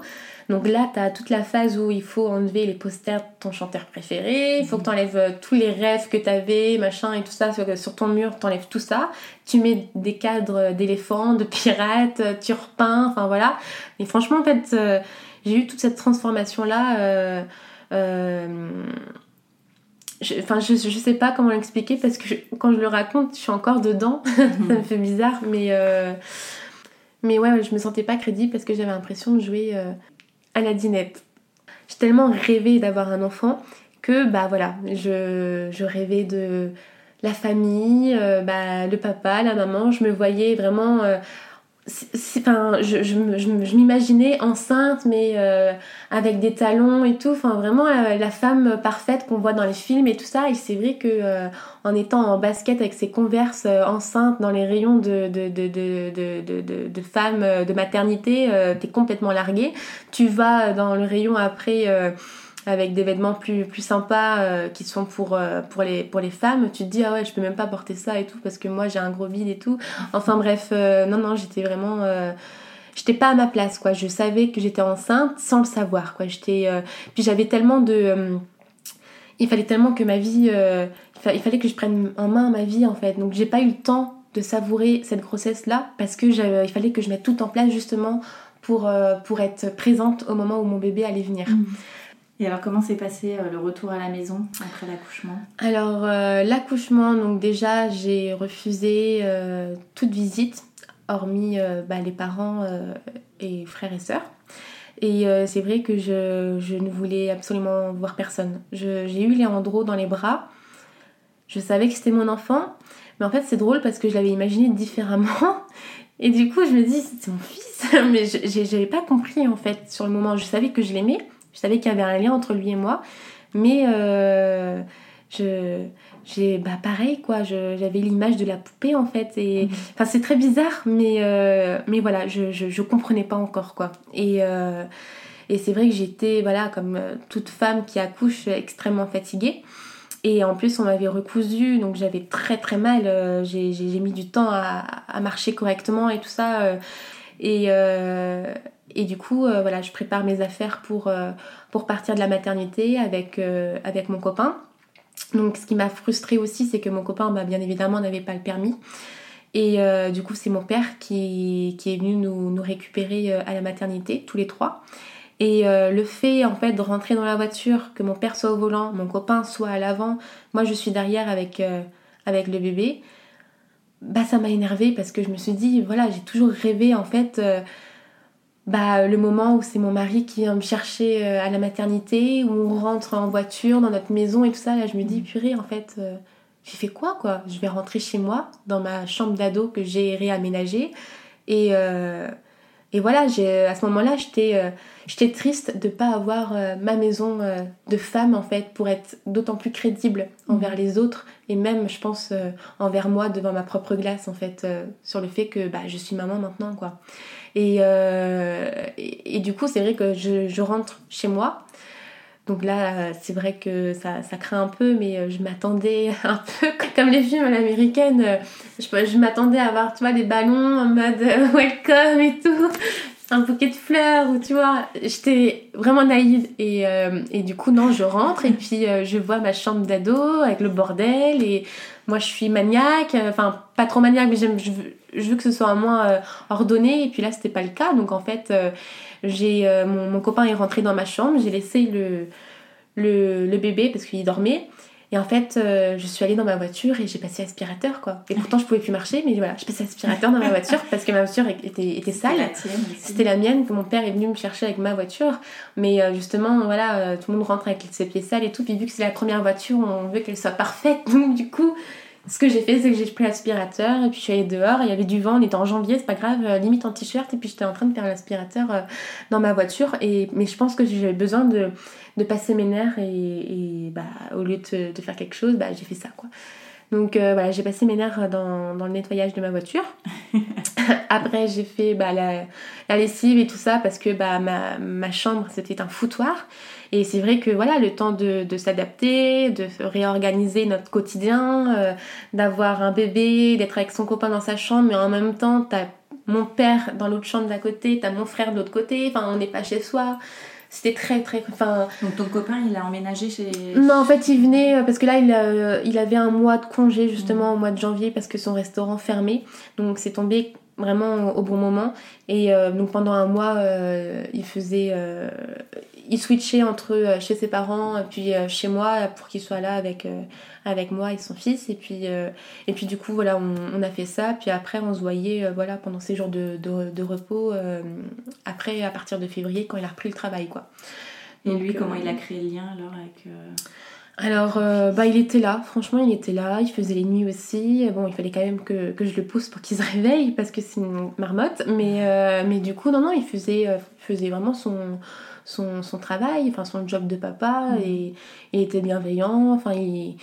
Donc là, t'as toute la phase où il faut enlever les posters de ton chanteur préféré, il faut que t'enlèves tous les rêves que t'avais, machin et tout ça, sur ton mur, t'enlèves tout ça, tu mets des cadres d'éléphants, de pirates, tu repeins, enfin voilà. Et franchement, en fait, j'ai eu toute cette transformation-là, je sais pas comment l'expliquer, parce que quand je le raconte, je suis encore dedans, ça me fait bizarre, mais ouais, je me sentais pas crédible parce que j'avais l'impression de jouer... à la dinette. J'ai tellement rêvé d'avoir un enfant que voilà, je rêvais de la famille, le papa, la maman, je me voyais vraiment je m'imaginais enceinte mais avec des talons et tout, enfin vraiment la femme parfaite qu'on voit dans les films et tout ça. Et c'est vrai que en étant en basket avec ses Converse enceinte dans les rayons de femmes de maternité, t'es complètement larguée. Tu vas dans le rayon après avec des vêtements plus sympas qui sont pour les femmes, tu te dis ah ouais, je peux même pas porter ça et tout parce que moi j'ai un gros bide et tout. Enfin bref, non, j'étais vraiment j'étais pas à ma place quoi. Je savais que j'étais enceinte sans le savoir quoi. J'étais puis j'avais tellement de il fallait tellement que ma vie il fallait que je prenne en main ma vie en fait. Donc j'ai pas eu le temps de savourer cette grossesse là parce que il fallait que je mette tout en place justement pour être présente au moment où mon bébé allait venir. Et alors, comment s'est passé le retour à la maison après l'accouchement ? Alors, l'accouchement, donc déjà, j'ai refusé toute visite, hormis les parents et frères et sœurs. Et c'est vrai que je ne voulais absolument voir personne. J'ai eu Léandro dans les bras. Je savais que c'était mon enfant. Mais en fait, c'est drôle parce que je l'avais imaginé différemment. Et du coup, je me dis, c'est mon fils. Mais je n'avais pas compris, en fait, sur le moment. Je savais que je l'aimais. Je savais qu'il y avait un lien entre lui et moi, mais j'avais l'image de la poupée en fait. Enfin, c'est très bizarre, mais voilà, je comprenais pas encore quoi. Et c'est vrai que j'étais, voilà, comme toute femme qui accouche, extrêmement fatiguée. Et en plus, on m'avait recousu, donc j'avais très très mal. J'ai mis du temps à marcher correctement et tout ça. Et du coup, voilà, je prépare mes affaires pour partir de la maternité avec mon copain. Donc, ce qui m'a frustrée aussi, c'est que mon copain, bien évidemment, n'avait pas le permis. Et du coup, c'est mon père qui est venu nous récupérer à la maternité, tous les trois. Et le fait, en fait, de rentrer dans la voiture, que mon père soit au volant, mon copain soit à l'avant, moi, je suis derrière avec le bébé, ça m'a énervée parce que je me suis dit, voilà, j'ai toujours rêvé, en fait... le moment où c'est mon mari qui vient me chercher à la maternité, où on rentre en voiture dans notre maison et tout ça, là je me dis purée en fait, j'ai fait quoi, je vais rentrer chez moi dans ma chambre d'ado que j'ai réaménagée et voilà, à ce moment là j'étais triste de ne pas avoir ma maison de femme en fait, pour être d'autant plus crédible envers les autres et même je pense envers moi devant ma propre glace en fait, sur le fait que je suis maman maintenant quoi. Et du coup c'est vrai que je rentre chez moi, donc là c'est vrai que ça craint un peu, mais je m'attendais un peu comme les films à l'américaine, je m'attendais à avoir, tu vois, des ballons en mode welcome et tout, un bouquet de fleurs, ou tu vois, j'étais vraiment naïve et du coup non, je rentre et puis je vois ma chambre d'ado avec le bordel et moi je suis maniaque, enfin pas trop maniaque mais je veux que ce soit moins ordonné et puis là c'était pas le cas, donc en fait mon copain est rentré dans ma chambre, j'ai laissé le bébé parce qu'il dormait et en fait je suis allée dans ma voiture et j'ai passé aspirateur quoi, et pourtant je pouvais plus marcher mais voilà, je passais aspirateur dans ma voiture parce que ma voiture était sale, c'était la mienne, que mon père est venu me chercher avec ma voiture, mais justement voilà, tout le monde rentre avec ses pieds sales et tout, puis vu que c'est la première voiture on veut qu'elle soit parfaite, donc du coup ce que j'ai fait, c'est que j'ai pris l'aspirateur et puis je suis allée dehors, il y avait du vent, on était en janvier, c'est pas grave, limite en t-shirt, et puis j'étais en train de faire l'aspirateur dans ma voiture, mais je pense que j'avais besoin de passer mes nerfs et au lieu de faire quelque chose, j'ai fait ça quoi. Donc voilà, j'ai passé mes nerfs dans le nettoyage de ma voiture. Après j'ai fait la lessive et tout ça parce que ma chambre c'était un foutoir. Et c'est vrai que voilà, le temps de s'adapter, de réorganiser notre quotidien, d'avoir un bébé, d'être avec son copain dans sa chambre, mais en même temps t'as mon père dans l'autre chambre d'à côté, t'as mon frère de l'autre côté, enfin on n'est pas chez soi. C'était très très... Enfin... Donc ton copain, il a emménagé chez... Non, en fait, il venait... Parce que là, il avait un mois de congé, justement, au mois de janvier, parce que son restaurant fermait. Donc c'est tombé vraiment au bon moment. Et donc pendant un mois, il faisait... il switchait entre chez ses parents et puis chez moi pour qu'il soit là avec moi et son fils. Et puis du coup, voilà, on a fait ça. Puis après, on se voyait pendant ces jours de repos. Après, à partir de février, quand il a repris le travail, quoi. Et donc, lui, comment il a créé le lien alors avec... Alors, il était là. Franchement, il était là. Il faisait les nuits aussi. Bon, il fallait quand même que je le pousse pour qu'il se réveille parce que c'est une marmotte. Mais du coup, non, il faisait vraiment son travail, enfin son job de papa, et il était bienveillant, enfin il...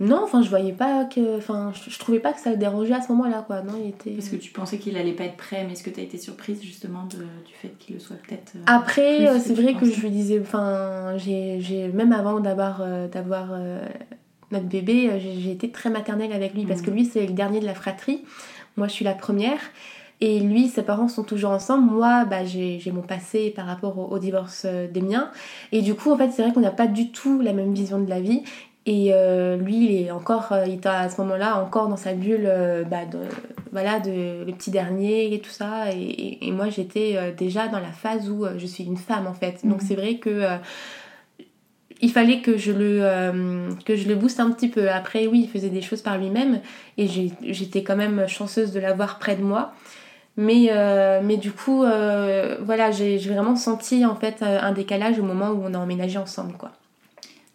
Non, enfin je voyais pas que... Enfin je trouvais pas que ça le dérangeait à ce moment-là, quoi, non, il était... Parce que tu pensais qu'il allait pas être prêt, mais est-ce que t'as été surprise justement du fait qu'il le soit peut-être... Après, c'est vrai que je lui disais, enfin, j'ai même avant d'avoir notre bébé, j'ai été très maternelle avec lui, parce que lui c'est le dernier de la fratrie, moi je suis la première... Et lui, ses parents sont toujours ensemble. Moi, j'ai mon passé par rapport au divorce des miens. Et du coup, en fait, c'est vrai qu'on n'a pas du tout la même vision de la vie. Et lui, il était à ce moment-là encore dans sa bulle, de le petit dernier et tout ça. Et moi, j'étais déjà dans la phase où je suis une femme, en fait. Donc, c'est vrai que... il fallait que je le booste un petit peu. Après, oui, il faisait des choses par lui-même et j'étais quand même chanceuse de l'avoir près de moi. Mais du coup, voilà, j'ai vraiment senti en fait un décalage au moment où on a emménagé ensemble, quoi.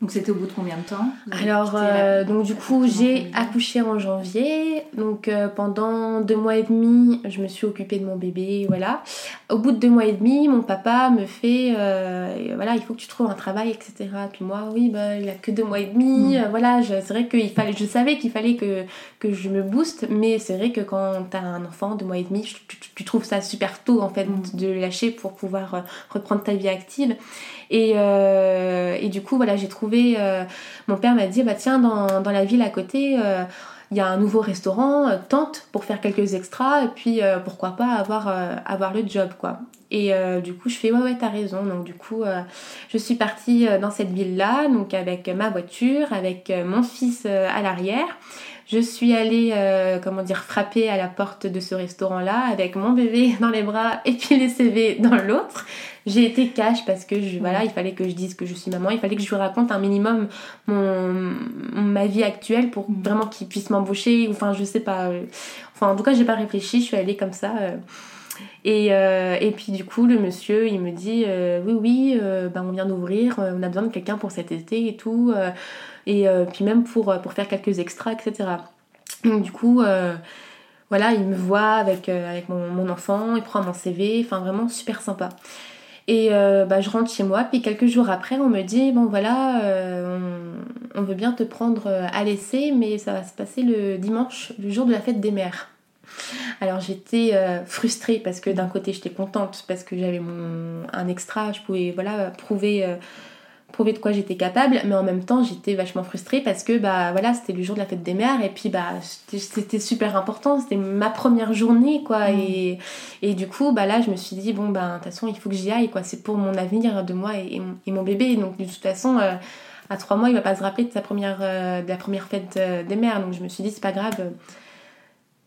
Donc c'était au bout de combien de temps? Alors, donc du coup, j'ai accouché en janvier. Donc pendant 2 mois et demi, je me suis occupée de mon bébé, voilà. Au bout de 2 mois et demi, mon papa me fait, voilà, il faut que tu trouves un travail, etc. Puis moi, oui, bah, il a que 2 mois et demi. Voilà, c'est vrai je savais qu'il fallait que je me booste. Mais c'est vrai que quand t'as un enfant, 2 mois et demi, tu trouves ça super tôt, en fait, de lâcher pour pouvoir reprendre ta vie active. Et du coup, voilà, j'ai trouvé... mon père m'a dit, bah tiens, dans la ville à côté, il y a un nouveau restaurant, tente pour faire quelques extras, et puis pourquoi pas avoir le job, quoi. Et du coup, je fais, ouais, t'as raison. Donc du coup, je suis partie dans cette ville-là, donc avec ma voiture, avec mon fils à l'arrière. Je suis allée, frapper à la porte de ce restaurant-là avec mon bébé dans les bras et puis les CV dans l'autre. J'ai été cash parce que il fallait que je dise que je suis maman. Il fallait que je lui raconte un minimum ma vie actuelle pour vraiment qu'il puisse m'embaucher. Enfin, je sais pas. Enfin, en tout cas, j'ai pas réfléchi. Je suis allée comme ça. Et puis du coup, le monsieur, il me dit on vient d'ouvrir. On a besoin de quelqu'un pour cet été et tout. Et puis même pour faire quelques extras, etc. Donc du coup, il me voit avec mon enfant, il prend mon CV, enfin vraiment super sympa. Et je rentre chez moi, puis quelques jours après, on me dit, bon voilà, on veut bien te prendre à l'essai, mais ça va se passer le dimanche, le jour de la fête des mères. Alors j'étais frustrée parce que d'un côté j'étais contente, parce que j'avais un extra, je pouvais prouver... prouver de quoi j'étais capable, mais en même temps j'étais vachement frustrée parce que c'était le jour de la fête des mères et puis c'était super important, c'était ma première journée, quoi. Et du coup là je me suis dit de toute façon il faut que j'y aille, quoi, c'est pour mon avenir de moi et mon bébé. Donc de toute façon à 3 mois il va pas se rappeler de la première fête des mères, donc je me suis dit c'est pas grave,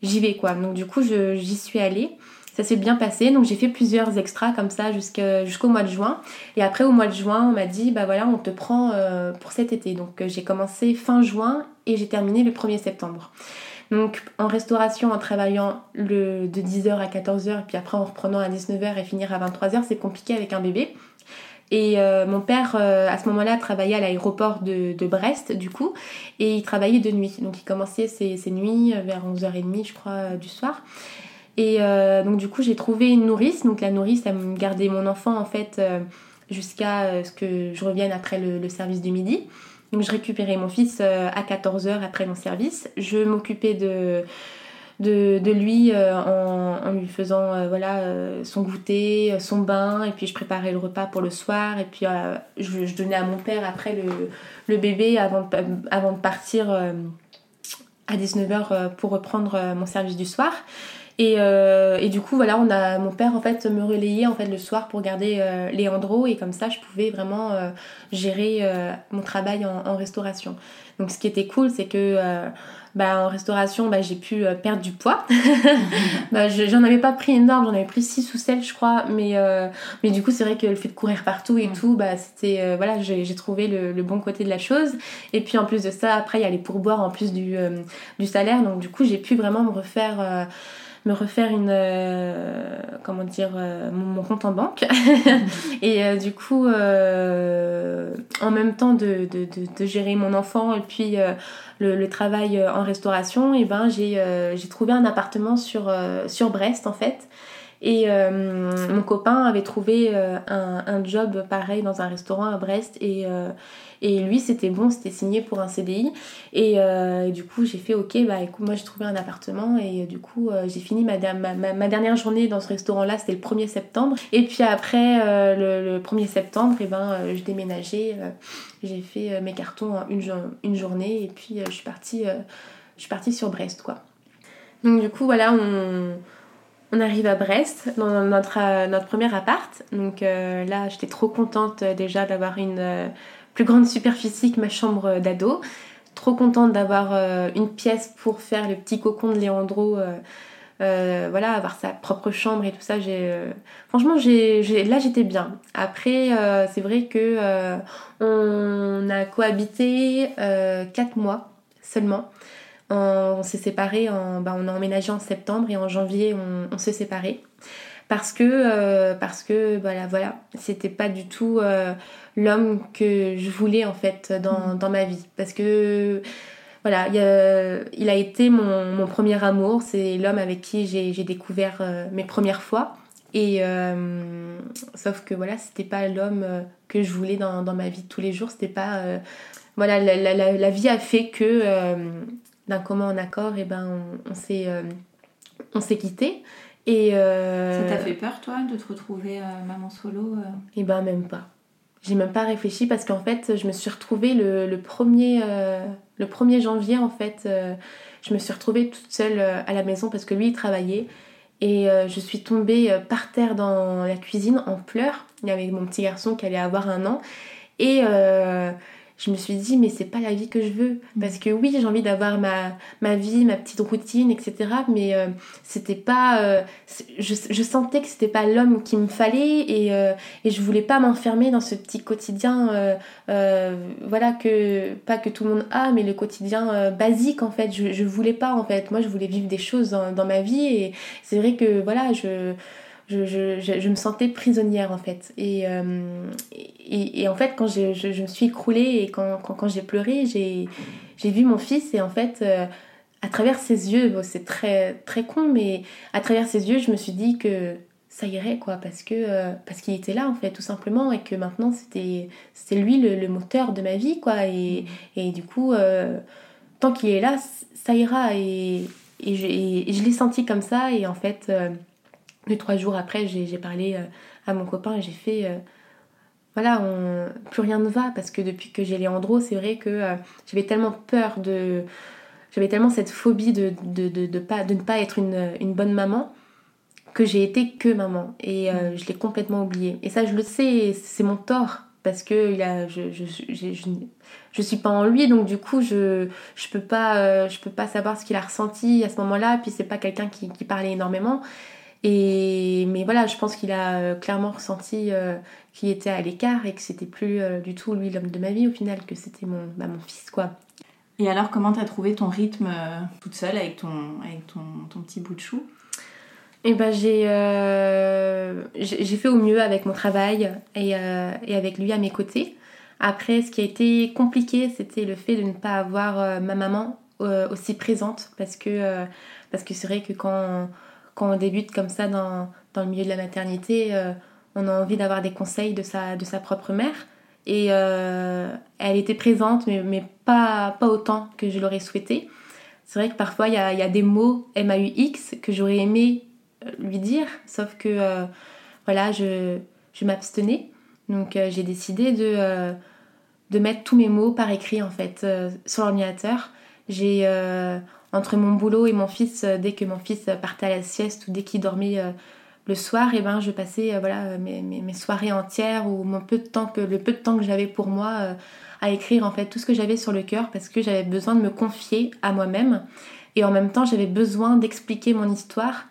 j'y vais, quoi. Donc du coup j'y suis allée. Ça s'est bien passé, donc j'ai fait plusieurs extras comme ça jusqu'au mois de juin. Et après, au mois de juin, on m'a dit, on te prend pour cet été. Donc j'ai commencé fin juin et j'ai terminé le 1er septembre. Donc en restauration, en travaillant de 10h à 14h, et puis après en reprenant à 19h et finir à 23h, c'est compliqué avec un bébé. Et mon père, à ce moment-là, travaillait à l'aéroport de Brest, du coup, et il travaillait de nuit. Donc il commençait ses nuits vers 11h30, je crois, du soir. Et donc du coup j'ai trouvé une nourrice, donc la nourrice elle me gardait mon enfant en fait jusqu'à ce que je revienne après le service du midi. Donc je récupérais mon fils à 14h après mon service, je m'occupais de lui en lui faisant son goûter, son bain, et puis je préparais le repas pour le soir, et puis je donnais à mon père après le bébé avant de partir à 19h pour reprendre mon service du soir. Et du coup mon père en fait me relayait en fait le soir pour garder Léandro, et comme ça je pouvais vraiment gérer mon travail en restauration. Donc ce qui était cool, c'est que en restauration j'ai pu perdre du poids. J'en avais pas pris énorme, j'en avais pris 6 ou 7 je crois, mais du coup c'est vrai que le fait de courir partout et tout, c'était j'ai trouvé le bon côté de la chose. Et puis en plus de ça, après il y a les pourboires en plus du salaire, donc du coup j'ai pu vraiment me refaire une mon compte en banque. Et du coup en même temps de gérer mon enfant et puis le travail en restauration, et j'ai trouvé un appartement sur Brest en fait, et mon copain avait trouvé un job pareil dans un restaurant à Brest, et lui c'était bon, c'était signé pour un CDI, et du coup j'ai fait ok, écoute, moi j'ai trouvé un appartement, et du coup j'ai fini ma dernière journée dans ce restaurant là, c'était le 1er septembre, et puis après le 1er septembre je déménageais, j'ai fait mes cartons en une journée, et puis je suis partie sur Brest, quoi. Donc du coup on arrive à Brest, dans notre premier appart. Donc là, j'étais trop contente déjà d'avoir une plus grande superficie que ma chambre d'ado. Trop contente d'avoir une pièce pour faire le petit cocon de Léandro voilà, avoir sa propre chambre et tout ça. Franchement, là j'étais bien. Après, c'est vrai que on a cohabité 4 mois seulement. On s'est séparés, on a emménagé en septembre et en janvier on s'est séparés. Parce que voilà, c'était pas du tout l'homme que je voulais en fait dans ma vie. Parce que voilà, il a été mon premier amour, c'est l'homme avec qui j'ai découvert mes premières fois. Et sauf que voilà, c'était pas l'homme que je voulais dans ma vie de tous les jours. C'était pas voilà, la vie a fait que d'un commun en accord, et on s'est quittés. Et ça t'a fait peur, toi, de te retrouver maman solo ? Eh ben, même pas. J'ai même pas réfléchi parce qu'en fait, je me suis retrouvée le 1er janvier, en fait. Je me suis retrouvée toute seule à la maison parce que lui, il travaillait. Et je suis tombée par terre dans la cuisine en pleurs. Il y avait mon petit garçon qui allait avoir 1 an. Et je me suis dit, mais c'est pas la vie que je veux. Parce que oui, j'ai envie d'avoir ma vie, ma petite routine, etc. Mais c'était pas... je sentais que c'était pas l'homme qu'il me fallait et je voulais pas m'enfermer dans ce petit quotidien, voilà, que... Pas que tout le monde a, mais le quotidien basique, en fait. Je voulais pas, en fait. Moi, je voulais vivre des choses dans ma vie et c'est vrai que, voilà, je me sentais prisonnière en fait et en fait quand je me suis écroulée et quand j'ai pleuré j'ai vu mon fils et en fait à travers ses yeux, bon, c'est très très con, mais à travers ses yeux je me suis dit que ça irait quoi, parce qu'il était là en fait tout simplement et que maintenant c'était lui le moteur de ma vie quoi et du coup tant qu'il est là ça ira et je l'ai senti comme ça et en fait 2-3 jours après, j'ai parlé à mon copain et j'ai fait... voilà, plus rien ne va. Parce que depuis que j'ai Léandro, c'est vrai que j'avais tellement peur de... J'avais tellement cette phobie de ne pas être une bonne maman que j'ai été que maman. Et je l'ai complètement oublié. Et ça, je le sais, c'est mon tort. Parce que là, je suis pas en lui, donc du coup je peux pas savoir ce qu'il a ressenti à ce moment-là. Puis c'est pas quelqu'un qui parlait énormément. Mais voilà, je pense qu'il a clairement ressenti qu'il était à l'écart et que c'était plus du tout lui l'homme de ma vie au final, que c'était mon fils quoi. Et alors comment t'as trouvé ton rythme toute seule avec ton petit bout de chou ? Et ben j'ai fait au mieux avec mon travail et avec lui à mes côtés. Après, ce qui a été compliqué, c'était le fait de ne pas avoir ma maman aussi présente parce que c'est vrai que quand on débute comme ça dans le milieu de la maternité, on a envie d'avoir des conseils de sa propre mère. Et elle était présente, mais pas autant que je l'aurais souhaité. C'est vrai que parfois, il y a des mots MAUX que j'aurais aimé lui dire. Sauf que, voilà, je m'abstenais. Donc, j'ai décidé de mettre tous mes mots par écrit, en fait, sur l'ordinateur. Entre mon boulot et mon fils, dès que mon fils partait à la sieste ou dès qu'il dormait le soir, et ben je passais voilà mes soirées entières ou le peu de temps que j'avais pour moi à écrire en fait tout ce que j'avais sur le cœur, parce que j'avais besoin de me confier à moi-même et en même temps j'avais besoin d'expliquer mon histoire,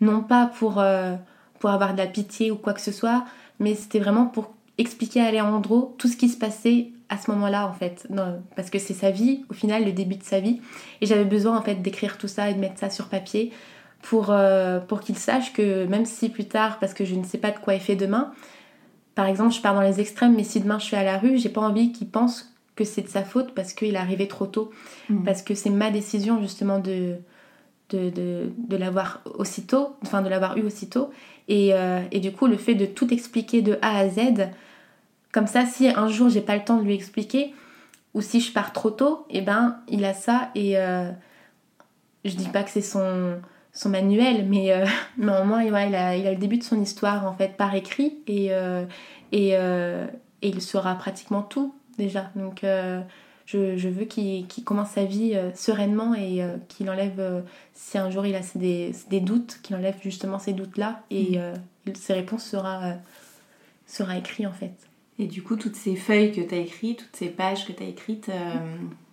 non pas pour avoir de la pitié ou quoi que ce soit, mais c'était vraiment pour expliquer à Léandro tout ce qui se passait à ce moment-là en fait, non, parce que c'est sa vie au final, le début de sa vie, et j'avais besoin en fait d'écrire tout ça et de mettre ça sur papier pour qu'il sache que même si plus tard, parce que je ne sais pas de quoi il fait demain, par exemple je pars dans les extrêmes, mais si demain je suis à la rue, j'ai pas envie qu'il pense que c'est de sa faute parce qu'il est arrivé trop tôt, parce que c'est ma décision justement de l'avoir aussitôt, enfin de l'avoir eu aussitôt, et du coup le fait de tout expliquer de A à Z. Comme ça, si un jour j'ai pas le temps de lui expliquer, ou si je pars trop tôt, et ben il a ça. Et je dis pas que c'est son manuel, mais au moins ouais, il a le début de son histoire en fait par écrit, et il saura pratiquement tout déjà. Donc je veux qu'il commence sa vie sereinement et qu'il enlève, si un jour il a des doutes, qu'il enlève justement ces doutes-là, et ses réponses sera écrites en fait. Et du coup, toutes ces feuilles que tu as écrites, toutes ces pages que tu as écrites,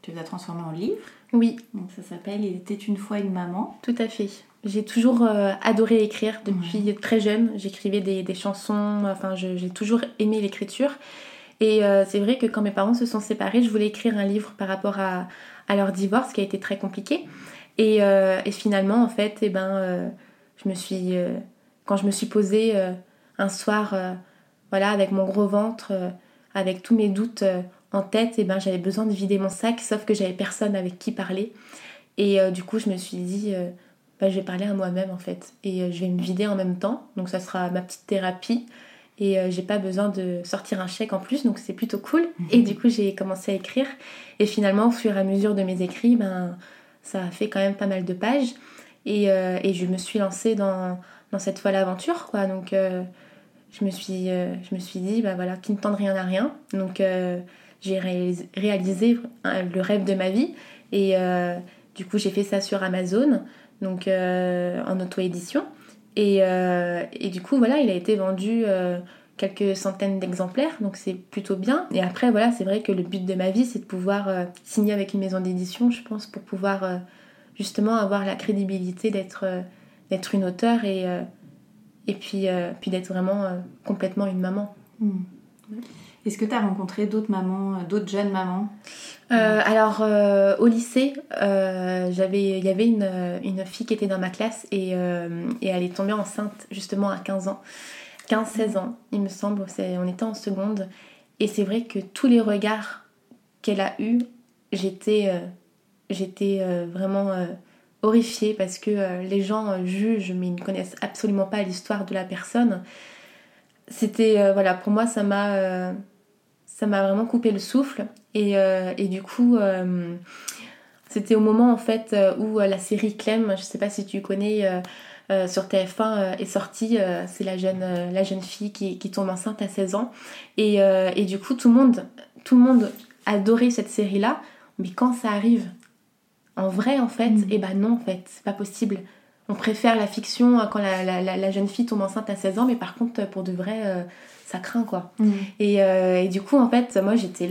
tu l'as transformé en livre. Oui. Donc ça s'appelle « Il était une fois une maman ». Tout à fait. J'ai toujours adoré écrire depuis très jeune. J'écrivais des chansons, enfin j'ai toujours aimé l'écriture. Et c'est vrai que quand mes parents se sont séparés, je voulais écrire un livre par rapport à leur divorce qui a été très compliqué. Et finalement, en fait, quand je me suis posée un soir, avec mon gros ventre, avec tous mes doutes en tête, j'avais besoin de vider mon sac, sauf que j'avais personne avec qui parler. Et du coup, je me suis dit, je vais parler à moi-même, en fait. Et je vais me vider en même temps, donc ça sera ma petite thérapie. Et j'ai pas besoin de sortir un chèque en plus, donc c'est plutôt cool. Et du coup, j'ai commencé à écrire. Et finalement, au fur et à mesure de mes écrits, ça a fait quand même pas mal de pages. Et je me suis lancée dans cette folle aventure, quoi. Donc, je me suis dit, qui ne tente rien n'a rien. Donc, j'ai réalisé le rêve de ma vie. Et du coup, j'ai fait ça sur Amazon, donc en auto-édition. Et du coup, il a été vendu quelques centaines d'exemplaires, donc c'est plutôt bien. Et après, c'est vrai que le but de ma vie, c'est de pouvoir signer avec une maison d'édition, je pense, pour pouvoir justement avoir la crédibilité d'être une auteure et puis d'être vraiment complètement une maman. Mmh. Est-ce que tu as rencontré d'autres mamans, d'autres jeunes mamans ? Alors, au lycée, il y avait une fille qui était dans ma classe et elle est tombée enceinte justement à 15 ans. 15-16 ans, il me semble, on était en seconde. Et c'est vrai que tous les regards qu'elle a eus, j'étais vraiment horrifiée parce que les gens jugent mais ils ne connaissent absolument pas l'histoire de la personne. C'était, pour moi, ça m'a vraiment coupé le souffle et du coup c'était au moment en fait où la série Clem, je sais pas si tu connais, sur TF1 est sortie, c'est la jeune fille qui tombe enceinte à 16 ans et du coup tout le monde adorait cette série là, mais quand ça arrive en vrai en fait, et non en fait c'est pas possible. On préfère la fiction quand la jeune fille tombe enceinte à 16 ans, mais par contre, pour de vrai, ça craint, quoi. Mmh. Et du coup, en fait, moi, j'étais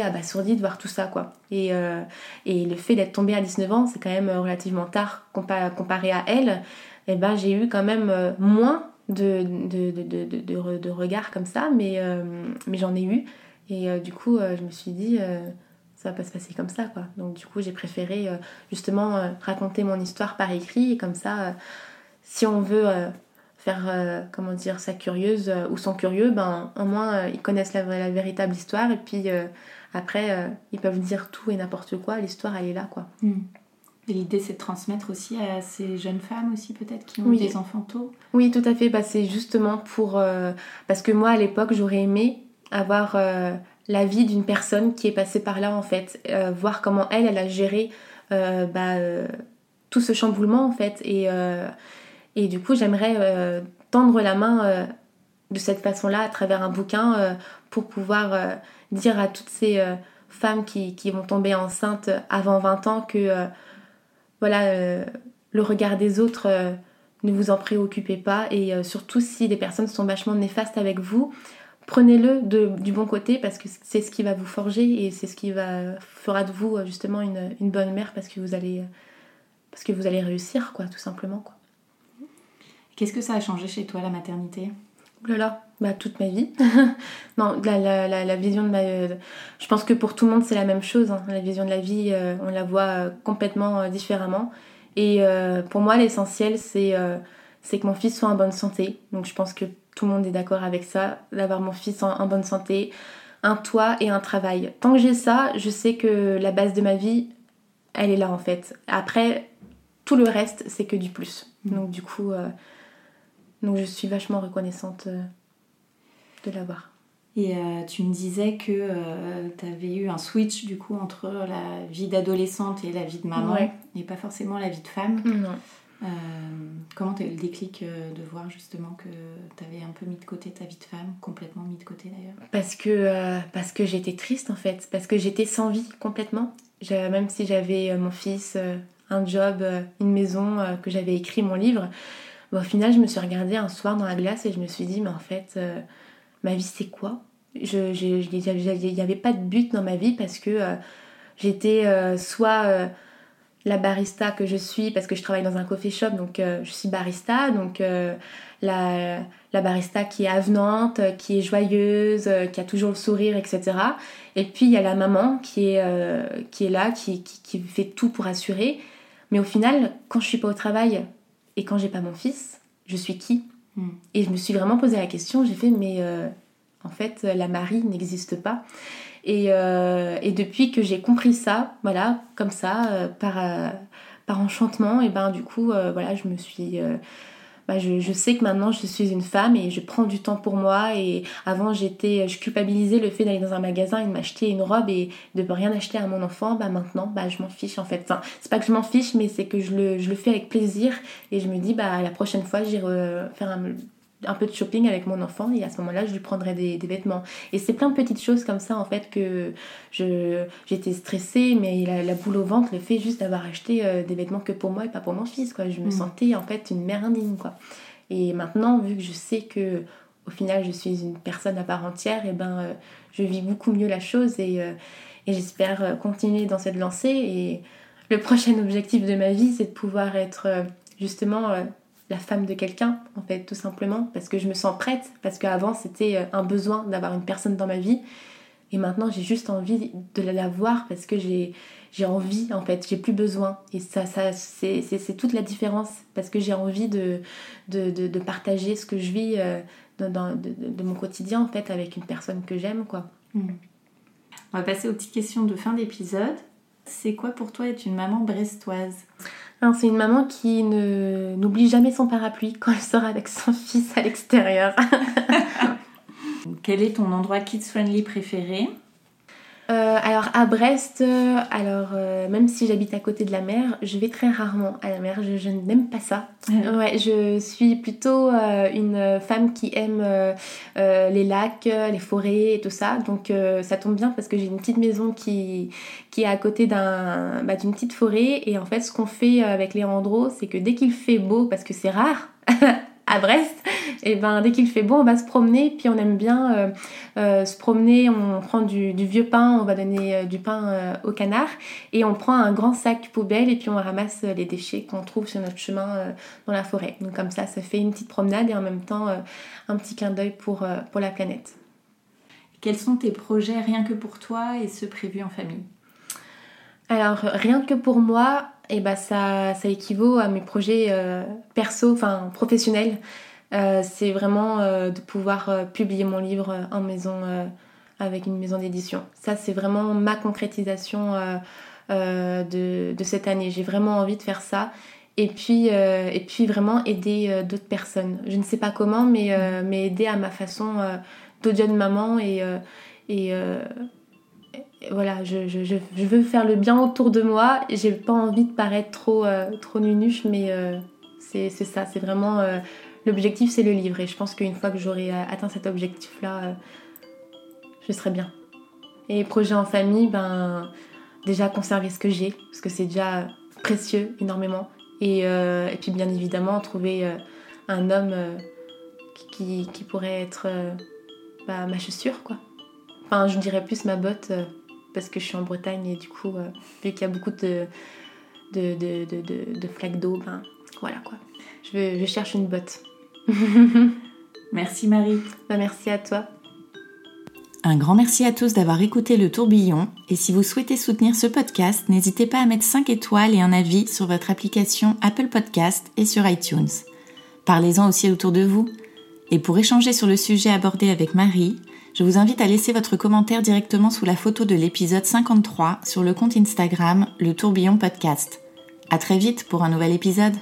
abasourdie de voir tout ça, quoi. Et le fait d'être tombée à 19 ans, c'est quand même relativement tard comparé à elle. J'ai eu quand même moins de regards comme ça, mais j'en ai eu. Et du coup, je me suis dit... ça va pas se passer comme ça, quoi. Donc du coup j'ai préféré justement raconter mon histoire par écrit et comme ça si on veut faire sa curieuse ou son curieux, au moins ils connaissent la véritable histoire et puis après ils peuvent dire tout et n'importe quoi, l'histoire elle est là, quoi. Mmh. Et l'idée c'est de transmettre aussi à ces jeunes femmes aussi peut-être qui ont des enfants tôt. Oui, tout à fait, c'est justement pour parce que moi à l'époque j'aurais aimé avoir la vie d'une personne qui est passée par là en fait, voir comment elle a géré tout ce chamboulement en fait et du coup j'aimerais tendre la main de cette façon-là à travers un bouquin pour pouvoir dire à toutes ces femmes qui vont tomber enceintes avant 20 ans que le regard des autres ne vous en préoccupez pas et surtout si des personnes sont vachement néfastes avec vous, prenez-le du bon côté parce que c'est ce qui va vous forger et c'est ce qui fera de vous justement une bonne mère parce que vous allez réussir, quoi, tout simplement, quoi. Qu'est-ce que ça a changé chez toi, la maternité ? Oh là là, toute ma vie. Non, la vision de ma... je pense que pour tout le monde c'est la même chose, hein. La vision de la vie, on la voit complètement différemment. Et pour moi l'essentiel c'est que mon fils soit en bonne santé. Donc je pense que tout le monde est d'accord avec ça, d'avoir mon fils en bonne santé, un toit et un travail. Tant que j'ai ça, je sais que la base de ma vie, elle est là en fait. Après, tout le reste, c'est que du plus. Donc du coup, je suis vachement reconnaissante de l'avoir. Et tu me disais que tu avais eu un switch du coup entre la vie d'adolescente et la vie de maman, et pas forcément la vie de femme. Non. Comment t'as eu le déclic de voir justement que t'avais un peu mis de côté ta vie de femme, complètement mis de côté d'ailleurs ? Parce que j'étais triste en fait, parce que j'étais sans vie complètement. Même si j'avais mon fils, un job, une maison, que j'avais écrit mon livre, au final je me suis regardée un soir dans la glace et je me suis dit mais en fait ma vie c'est quoi ? Il n'y avait pas de but dans ma vie parce que J'étais soit la barista que je suis, parce que je travaille dans un coffee shop, donc je suis barista, donc la barista qui est avenante, qui est joyeuse, qui a toujours le sourire, etc. Et puis il y a la maman qui est là, qui fait tout pour assurer. Mais au final, quand je suis pas au travail et quand j'ai pas mon fils, je suis qui ? Et je me suis vraiment posé la question, j'ai fait mais en fait la Marie n'existe pas. Et depuis que j'ai compris ça, voilà, comme ça, par enchantement, et ben du coup, voilà, je me suis... je sais que maintenant je suis une femme et je prends du temps pour moi. Et avant je culpabilisais le fait d'aller dans un magasin et de m'acheter une robe et de rien acheter à mon enfant. Maintenant je m'en fiche en fait. Enfin, c'est pas que je m'en fiche, mais c'est que je le fais avec plaisir et je me dis la prochaine fois j'irai faire un peu de shopping avec mon enfant et à ce moment-là je lui prendrai des vêtements. Et c'est plein de petites choses comme ça en fait que j'étais stressée, mais la boule au ventre, le fait juste d'avoir acheté des vêtements que pour moi et pas pour mon fils, quoi. Je me sentais en fait une mère indigne, quoi. Et maintenant, vu que je sais que au final je suis une personne à part entière, et je vis beaucoup mieux la chose et j'espère continuer dans cette lancée. Et le prochain objectif de ma vie, c'est de pouvoir être justement la femme de quelqu'un, en fait, tout simplement, parce que je me sens prête, parce qu'avant c'était un besoin d'avoir une personne dans ma vie, et maintenant j'ai juste envie de la voir parce que j'ai envie, en fait, j'ai plus besoin. Et ça c'est toute la différence, parce que j'ai envie de partager ce que je vis de mon quotidien, en fait, avec une personne que j'aime, quoi. On va passer aux petites questions de fin d'épisode. C'est quoi pour toi être une maman brestoise ? Alors, c'est une maman qui n'oublie jamais son parapluie quand elle sort avec son fils à l'extérieur. Quel est ton endroit kids-friendly préféré ? Alors à Brest, même si j'habite à côté de la mer, je vais très rarement à la mer, je n'aime pas ça. Ouais, je suis plutôt une femme qui aime les lacs, les forêts et tout ça, donc ça tombe bien parce que j'ai une petite maison qui est à côté d'une petite forêt. Et en fait ce qu'on fait avec Léandro, c'est que dès qu'il fait beau, parce que c'est rare à Brest, et dès qu'il fait beau, on va se promener. Puis on aime bien se promener, on prend du vieux pain, on va donner du pain au canard, et on prend un grand sac poubelle et puis on ramasse les déchets qu'on trouve sur notre chemin dans la forêt. Donc comme ça fait une petite promenade et en même temps un petit clin d'œil pour la planète. Quels sont tes projets rien que pour toi et ceux prévus en famille ? Alors rien que pour moi, ça équivaut à mes projets perso, enfin professionnels. C'est vraiment de pouvoir publier mon livre en maison, avec une maison d'édition. Ça, c'est vraiment ma concrétisation de cette année. J'ai vraiment envie de faire ça. Et puis vraiment aider d'autres personnes. Je ne sais pas comment, mais aider à ma façon d'autres jeunes mamans voilà, je veux faire le bien autour de moi. J'ai pas envie de paraître trop nunuche, mais c'est ça. C'est vraiment l'objectif, c'est le livre. Et je pense qu'une fois que j'aurai atteint cet objectif-là, je serai bien. Et projet en famille, déjà conserver ce que j'ai, parce que c'est déjà précieux, énormément. Et puis bien évidemment, trouver un homme qui pourrait être ma chaussure, quoi. Enfin, je dirais plus ma botte, parce que je suis en Bretagne et du coup, vu qu'il y a beaucoup de flaques d'eau, voilà quoi. Je cherche une botte. Merci Marie. Merci à toi. Un grand merci à tous d'avoir écouté Le Tourbillon. Et si vous souhaitez soutenir ce podcast, n'hésitez pas à mettre 5 étoiles et un avis sur votre application Apple Podcast et sur iTunes. Parlez-en aussi autour de vous. Et pour échanger sur le sujet abordé avec Marie, je vous invite à laisser votre commentaire directement sous la photo de l'épisode 53 sur le compte Instagram Le Tourbillon Podcast. À très vite pour un nouvel épisode.